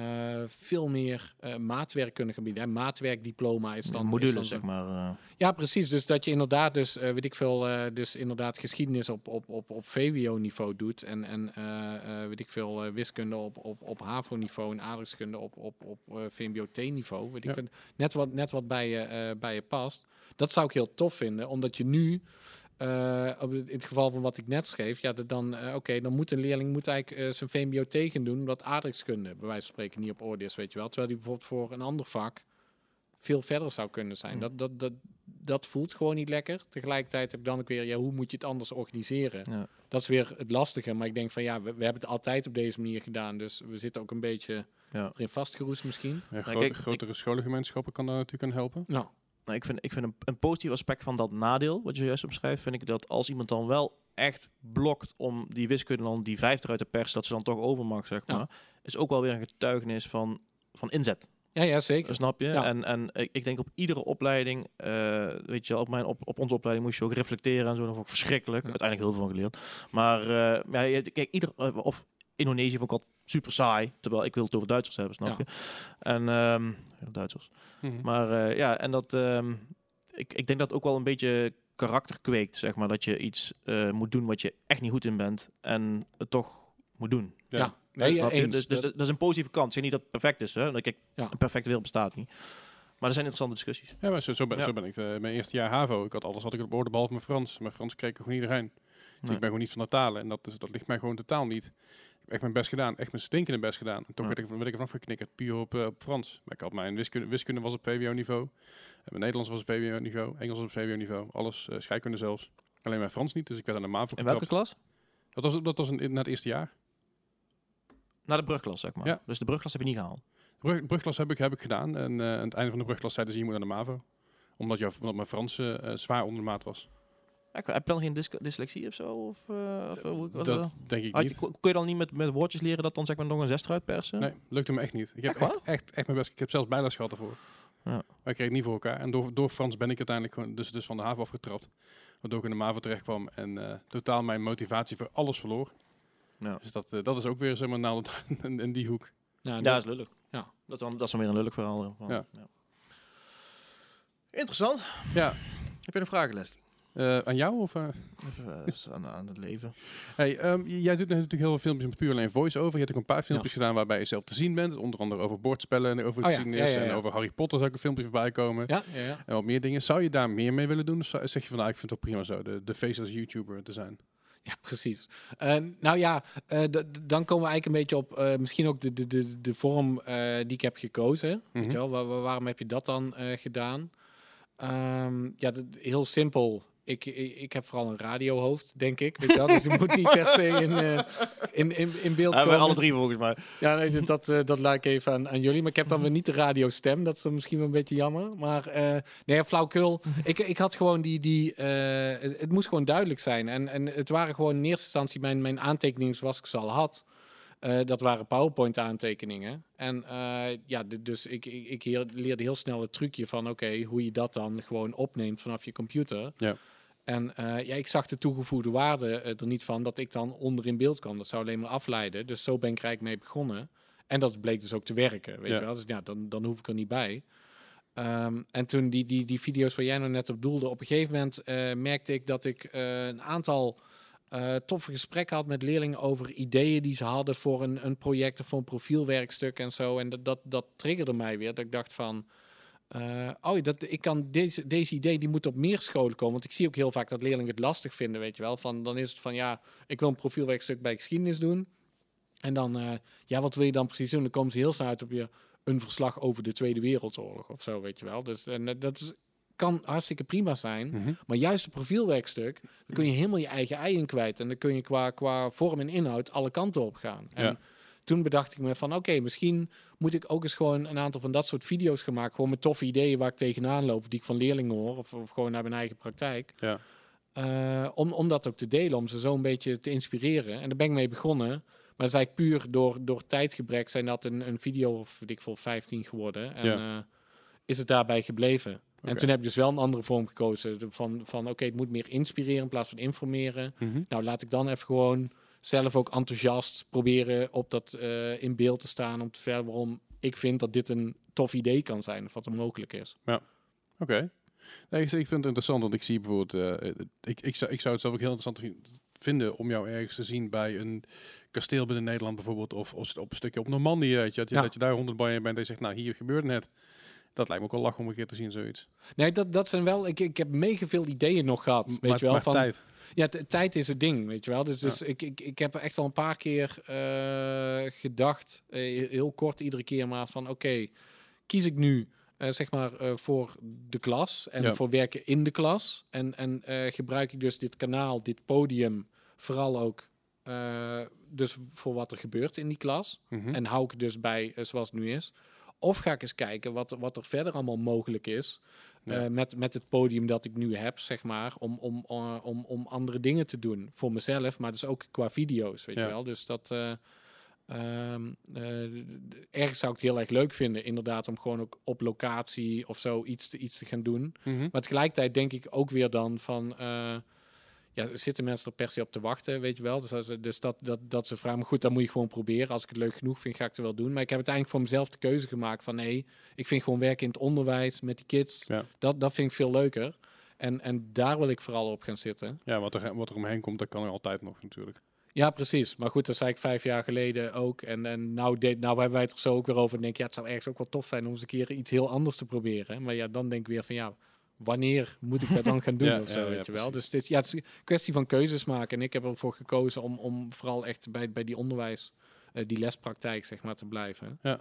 veel meer uh, maatwerk kunnen bieden. Hè? Maatwerkdiploma is dan... Modules, is dan, zeg maar. Uh... Ja, precies. Dus dat je inderdaad, dus, uh, weet ik veel, uh, dus inderdaad geschiedenis op, op, op, op V W O-niveau doet. En, en uh, uh, weet ik veel, uh, wiskunde op, op, op H A V O-niveau en aardrijkskunde op, op, op uh, V M B O T-niveau. Weet ja. ik vind, net wat, net wat bij, je, uh, bij je past. Dat zou ik heel tof vinden, omdat je nu, uh, in het geval van wat ik net schreef... ja, dan, uh, okay, dan moet een leerling moet eigenlijk uh, zijn V M B O T gaan doen... omdat aardrijkskunde, bij wijze van spreken, niet op orde is, weet je wel. Terwijl die bijvoorbeeld voor een ander vak veel verder zou kunnen zijn. Mm. Dat, dat, dat, dat voelt gewoon niet lekker. Tegelijkertijd heb ik dan ook weer, ja, hoe moet je het anders organiseren? Ja. Dat is weer het lastige, maar ik denk van, ja, we, we hebben het altijd op deze manier gedaan. Dus we zitten ook een beetje ja. erin vastgeroest misschien. Ja, gro- ja, kijk, grotere ik, scholengemeenschappen kan daar natuurlijk aan helpen. Nou. nou, ik vind, ik vind een, een positief aspect van dat nadeel, wat je juist omschrijft, vind ik dat als iemand dan wel echt blokt om die wiskunde dan die vijftig uit de pers, dat ze dan toch over mag, zeg maar, ja. is ook wel weer een getuigenis van, van inzet. Ja, ja, zeker. Snap je? Ja. En, en ik denk op iedere opleiding, uh, weet je wel, op, mijn, op, op onze opleiding moest je ook reflecteren en zo. Dat vond ik verschrikkelijk. Ja. Uiteindelijk heel veel van geleerd. Maar uh, ja, kijk, ieder, uh, of Indonesië vond ik altijd super saai, terwijl ik wil het over Duitsers hebben, snap ja. je? En um, Duitsers. Mm-hmm. Maar uh, ja, en dat, um, ik, ik denk dat ook wel een beetje karakter kweekt, zeg maar, dat je iets uh, moet doen wat je echt niet goed in bent en het toch moet doen. Ja. ja. Nee, ja, eens. Dus, dus dat, dat is een positieve kant. Ik zeg niet dat het perfect is. Hè? Kijk, ja. Een perfecte wereld bestaat niet. Maar er zijn interessante discussies. Ja, maar zo, zo, ben, ja. zo ben ik. Uh, mijn eerste jaar HAVO. Ik had alles had ik op orde, behalve mijn Frans. Mijn Frans kreeg ik gewoon niet erin. Dus nee. Ik ben gewoon niet van de talen. En dat, is, dat ligt mij gewoon totaal niet. Ik heb echt mijn best gedaan. Echt mijn stinkende best gedaan. En toch ja. werd, ik, werd ik ervan geknikkerd. Puur op, uh, op Frans. Maar ik had mijn wiskunde, wiskunde was op V W O-niveau. Uh, mijn Nederlands was op V W O-niveau. Engels was op V W O-niveau. Alles. Uh, scheikunde zelfs. Alleen mijn Frans niet. Dus ik werd aan de MAVO getrapt. In welke klas? Dat was, dat was een, na het eerste jaar. Naar de brugklas, zeg maar. Ja. Dus de brugklas heb je niet gehaald? De brug, brugklas heb ik, heb ik gedaan. En uh, aan het einde van de brugklas zeiden ze, je moet naar de MAVO. Omdat, jou, omdat mijn Frans uh, zwaar onder de maat was. Ja, heb je dan geen dys- dyslexie of zo? Of, uh, of, uh, dat wel? Denk ik ah, niet. Kun je dan niet met, met woordjes leren dat dan zeg maar nog een zes eruit persen? Nee, lukte me echt niet. Ik heb echt, echt, echt, echt mijn best. Ik heb zelfs bijles gehad ervoor. Ja. Maar ik kreeg het niet voor elkaar. En door, door Frans ben ik uiteindelijk gewoon dus, dus van de HAVO afgetrapt. Waardoor ik in de MAVO terecht kwam. En uh, totaal mijn motivatie voor alles verloor. Ja. Dus dat, uh, dat is ook weer zeg maar, nou, in, in die hoek. Ja, dat is lullig. Ja. Dat, dan, dat is dan weer een lullig verhaal. Van. Ja. Ja. Interessant. Ja. Heb je een vraag, Leslie? Uh, aan jou of? Uh? Even, uh, aan, aan het leven. Hey, um, jij doet natuurlijk heel veel filmpjes met puur alleen voice-over. Je hebt ook een paar filmpjes ja. gedaan waarbij je zelf te zien bent. Onder andere over bordspellen en over oh, geschiedenis. Ja. Ja, ja, ja, ja. En over Harry Potter zou ik een filmpje voorbij komen. Ja, ja, ja. En wat meer dingen. Zou je daar meer mee willen doen? Of zou, zeg je van, nou, ik vind het toch prima zo, de, de face als YouTuber te zijn? Ja, precies. Uh, nou ja, uh, d- dan komen we eigenlijk een beetje op uh, misschien ook de, de, de, de vorm uh, die ik heb gekozen. Mm-hmm. Weet je wel? Waar, waar, waarom heb je dat dan uh, gedaan? Um, ja, d- heel simpel. Ik, ik, ik heb vooral een radiohoofd, denk ik. Weet je wel? Dus ik moet niet per se in, uh, in, in, in beeld ja, komen. Alle drie volgens mij. Ja, nee, dat, uh, dat laat ik even aan, aan jullie. Maar ik heb dan weer niet de radiostem. Dat is dan misschien wel een beetje jammer. Maar uh, nee, flauwkul. ik, ik had gewoon die... die uh, het, het moest gewoon duidelijk zijn. En, en het waren gewoon in eerste instantie mijn, mijn aantekeningen zoals ik ze al had. Uh, dat waren PowerPoint-aantekeningen. En uh, ja, d- dus ik, ik, ik heer, leerde heel snel het trucje van... oké, okay, hoe je dat dan gewoon opneemt vanaf je computer... Ja. En uh, ja, ik zag de toegevoegde waarde uh, er niet van dat ik dan onder in beeld kwam. Dat zou alleen maar afleiden. Dus zo ben ik rijk mee begonnen. En dat bleek dus ook te werken. Weet ja. je wel? Dus ja, dan, dan hoef ik er niet bij. Um, en toen die, die, die video's waar jij nou net op doelde... op een gegeven moment uh, merkte ik dat ik uh, een aantal uh, toffe gesprekken had... met leerlingen over ideeën die ze hadden voor een, een project... of voor een profielwerkstuk en zo. En dat, dat, dat triggerde mij weer. Dat ik dacht van... Uh, oh, dat, ik kan deze, deze idee die moet op meer scholen komen. Want ik zie ook heel vaak dat leerlingen het lastig vinden, weet je wel. Van, dan is het van, ja, ik wil een profielwerkstuk bij geschiedenis doen. En dan, uh, ja, wat wil je dan precies doen? Dan komen ze heel snel uit op je een verslag over de Tweede Wereldoorlog of zo, weet je wel. Dus en, dat is, kan hartstikke prima zijn. Mm-hmm. Maar juist een profielwerkstuk, dan kun je helemaal je eigen ei in kwijt. En dan kun je qua, qua vorm en inhoud alle kanten op gaan. En, ja. Toen bedacht ik me van, oké, okay, misschien moet ik ook eens gewoon een aantal van dat soort video's gaan maken. Gewoon met toffe ideeën waar ik tegenaan loop, die ik van leerlingen hoor. Of, of gewoon naar mijn eigen praktijk. Ja. Uh, om, om dat ook te delen, om ze zo een beetje te inspireren. En daar ben ik mee begonnen. Maar dat is eigenlijk puur door, door tijdgebrek zijn dat een, een video of weet ik veel vijftien geworden. En ja. uh, is het daarbij gebleven. Okay. En toen heb ik dus wel een andere vorm gekozen. Van, van oké, okay, het moet meer inspireren in plaats van informeren. Mm-hmm. Nou, laat ik dan even gewoon... zelf ook enthousiast proberen op dat uh, in beeld te staan... om te vertellen waarom ik vind dat dit een tof idee kan zijn... of wat er mogelijk is. Ja, oké. Okay. Nee, ik, ik vind het interessant, want ik zie bijvoorbeeld... Uh, ik, ik, zou, ik zou het zelf ook heel interessant vinden... om jou ergens te zien bij een kasteel binnen Nederland bijvoorbeeld... of, of op een stukje op Normandie, weet je, dat, je, ja. dat je daar honderd bij bent en je zegt... nou, hier gebeurt net. Dat lijkt me ook wel lach om een keer te zien, zoiets. Nee, dat, dat zijn wel... Ik, ik heb mega veel ideeën nog gehad, M- weet maar, je wel. Maar van, tijd. Ja, t- tijd is het ding, weet je wel. Dus, dus ja. ik, ik, ik heb echt al een paar keer uh, gedacht, uh, heel kort iedere keer maar, van oké, okay, kies ik nu uh, zeg maar uh, voor de klas en ja. voor werken in de klas. En, en uh, gebruik ik dus dit kanaal, dit podium, vooral ook uh, dus voor wat er gebeurt in die klas. Mm-hmm. En hou ik dus bij uh, zoals het nu is. Of ga ik eens kijken wat, wat er verder allemaal mogelijk is. Ja. Uh, met, met het podium dat ik nu heb, zeg maar, om, om, uh, om, om andere dingen te doen voor mezelf, maar dus ook qua video's, weet ja. je wel. Dus dat uh, um, uh, ergens zou ik het heel erg leuk vinden, inderdaad, om gewoon ook op locatie of zo iets te, iets te gaan doen. Mm-hmm. Maar tegelijkertijd denk ik ook weer dan van, uh, ja, zitten mensen er per se op te wachten, weet je wel. Dus, als, dus dat, dat, dat ze vragen, maar goed, dat moet je gewoon proberen. Als ik het leuk genoeg vind, ga ik het wel doen. Maar ik heb uiteindelijk voor mezelf de keuze gemaakt van, nee, ik vind gewoon werken in het onderwijs met die kids. Ja. Dat, dat vind ik veel leuker. En, en daar wil ik vooral op gaan zitten. Ja, wat er, wat er omheen komt, dat kan er altijd nog natuurlijk. Ja, precies. Maar goed, dat zei ik vijf jaar geleden ook. En, en nou, de, nou hebben wij het er zo ook weer over. En denk ik, ja, het zou ergens ook wel tof zijn om eens een keer iets heel anders te proberen. Maar ja, dan denk ik weer van, ja, wanneer moet ik dat dan gaan doen? ja, of zo, ja, weet ja, je precies. wel. Dus dit, ja, het is een kwestie van keuzes maken. En ik heb ervoor gekozen om, om vooral echt bij, bij die onderwijs, uh, die lespraktijk, zeg maar, te blijven. Ja.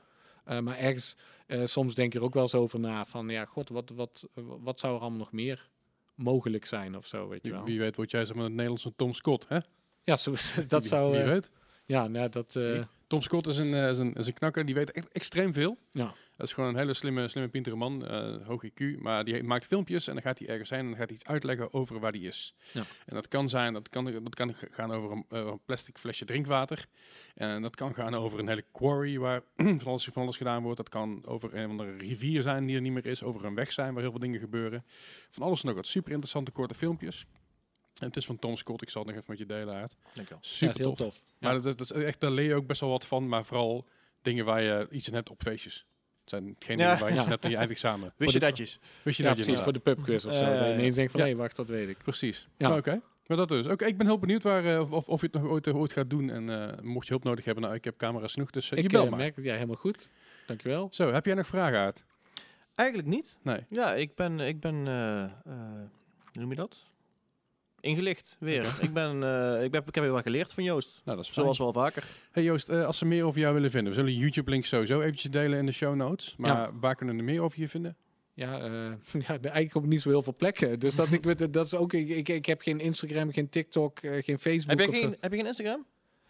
Uh, maar ergens, uh, soms denk je er ook wel eens over na van, ja, god, wat, wat, wat, wat zou er allemaal nog meer mogelijk zijn of zo, weet je wel. Wie, wie weet word jij zeg maar het Nederlandse Tom Scott, hè? Ja, zo, dat wie, zou... Uh, wie weet? Ja, nou, dat... Uh, Tom Scott is een, is, een, is een knakker, die weet echt extreem veel. Ja. Dat is gewoon een hele slimme, slimme pintere man, uh, hoog I Q, maar die maakt filmpjes en dan gaat hij ergens heen en dan gaat hij iets uitleggen over waar hij is. Ja. En dat kan zijn, dat kan, dat kan gaan over een, uh, een plastic flesje drinkwater. En dat kan gaan over een hele quarry waar van, alles, van alles gedaan wordt. Dat kan over een andere rivier zijn die er niet meer is, over een weg zijn waar heel veel dingen gebeuren. Van alles nog wat super interessante korte filmpjes. En het is van Tom Scott, ik zal het nog even met je delen uit. Dankjewel. Super ja, tof. tof. Maar ja. dat, dat is echt, daar leer je ook best wel wat van, maar vooral dingen waar je iets in hebt op feestjes. Het zijn geen dingen ja. waar je iets ja. hebt in je eindexamen. Wist je datjes? Wist je ja, datjes? Precies, ja. voor de pubquiz of zo. Uh, dat je ineens denkt van, ja. nee, wacht, dat weet ik. Precies. Ja. Oh, Oké, okay. maar dat dus. Oké, okay, ik ben heel benieuwd waar, uh, of, of je het nog ooit, ooit gaat doen. En uh, mocht je hulp nodig hebben, nou, ik heb camera's genoeg, dus uh, ik, je bel uh, maar. Ik merk dat jij helemaal goed. Dankjewel. Zo, heb jij nog vragen uit? Eigenlijk niet. Nee. Ja, ik ben, ik ben uh, uh, hoe noem je dat? Ingelicht weer. Okay. Ik, ben, uh, ik, ben, ik heb weer wat geleerd van Joost. Nou, dat is zoals wel vaker. Hey Joost, uh, als ze meer over jou willen vinden, we zullen YouTube-links sowieso eventjes delen in de show notes. Maar ja. waar kunnen we meer over je vinden? Ja, uh, ja, eigenlijk op niet zo heel veel plekken. Dus dat ik dat is ook. Ik, ik, ik heb geen Instagram, geen TikTok, uh, geen Facebook. Heb je geen, heb je geen Instagram?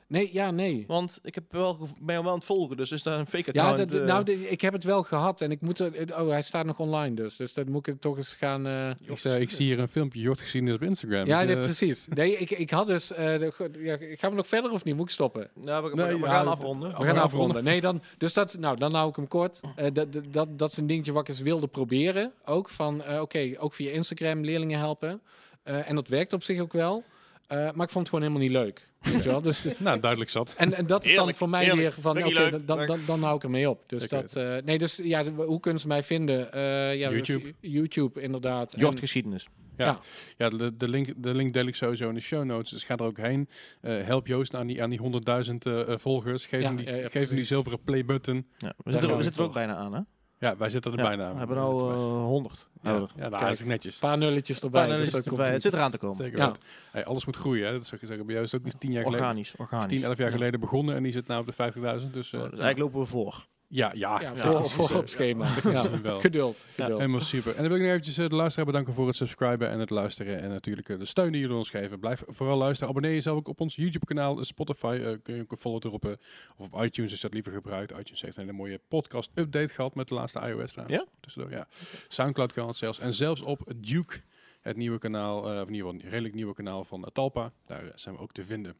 Nee, ja, nee. Want ik heb wel ben wel aan het volgen, dus is daar een fake account? Ja, dat, uh... nou, d- ik heb het wel gehad en ik moet er, oh, hij staat nog online dus, dus dat moet ik toch eens gaan. Uh... Ik, uh, ik zie hier een filmpje Jort Geschiedenis op Instagram. Ja, nee, uh... precies. Nee, ik, ik had dus. Uh, de, ja, gaan we nog verder of niet? Moet ik stoppen? Nou, we, we, nee, we, we ja, gaan afronden. We gaan, we gaan afronden. Nee, dan, dus dat, nou, dan hou ik hem kort. Uh, dat, dat, dat is een dingetje wat ik eens wilde proberen, ook van, uh, oké, okay, ook via Instagram leerlingen helpen uh, en dat werkt op zich ook wel. Uh, maar ik vond het gewoon helemaal niet leuk. Weet je wel? Dus, nou, duidelijk zat. En, en dat is dan eerlijk, voor mij weer van, oké, okay, dan, dan, dan hou ik ermee op. Dus dat, uh, nee, dus ja, d- hoe kunnen ze mij vinden? Uh, ja, YouTube. YouTube, inderdaad. Jort Geschiedenis. Ja, ja. ja de, de, link, de link deel ik sowieso in de show notes. Dus ga er ook heen. Uh, help Joost aan die, aan die honderdduizend uh, volgers. Geef ja, hem die, ja, geef die zilveren playbutton. Ja, we zitten er, we zitten er ook bijna aan, hè? Ja, wij zitten er ja, bijna aan. We hebben al honderd. Uh, ja, ja daar is ik netjes. Een paar nulletjes erbij. Paar nulletjes dus dat erbij. Het zit eraan te komen. Zeker ja. hey, alles moet groeien. Hè. Dat zou ik zeggen. Bij jou is het ook niet tien jaar organisch, geleden. Organisch. Tien, elf jaar geleden ja. begonnen en die zit nu op de vijftigduizend. Dus, uh, oh, dus ja. eigenlijk lopen we voor. Ja, ja. ja, ja voor, precies, voor op schema. Ja. Ja. Geduld. Geduld. Ja. Helemaal super. En dan wil ik nog eventjes uh, de luisteraar bedanken voor het subscriben en het luisteren. En natuurlijk uh, de steun die jullie ons geven. Blijf vooral luisteren. Abonneer jezelf ook op ons YouTube-kanaal. Spotify uh, kun je ook een follow erop. Uh, of op iTunes is dat liever gebruikt. iTunes heeft een hele mooie podcast-update gehad met de laatste iOS. Ja? Tussendoor, ja. Soundcloud kan het zelfs. En zelfs op Duke, het nieuwe kanaal, uh, of in ieder geval een redelijk nieuwe kanaal van uh, Talpa. Daar uh, zijn we ook te vinden.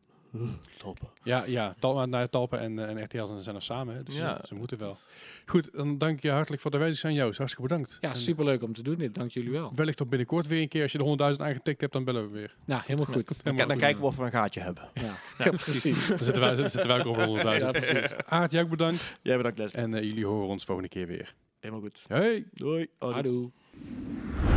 Talpa. Ja, ja Talpa, Talpa en, en R T L zijn er samen, hè? Dus ja. ze, ze moeten wel. Goed, dan dank je hartelijk voor de aanwezig zijn, Joost. Hartstikke bedankt. Ja, superleuk om te doen dit. Dank jullie wel. Wellicht op binnenkort weer een keer. Als je de honderdduizend aangetikt hebt, dan bellen we weer. Nou, helemaal goed. Helemaal ja, dan, goed. dan kijken we of we een gaatje hebben. Ja, ja, ja precies. precies. Dan zitten wij, zitten, zitten wij ook over honderdduizend. Ja, precies. Aart, jij ook bedankt. Jij bedankt, Les. En uh, jullie horen ons volgende keer weer. Helemaal goed. Hey. Doei. Adoe. Adoe.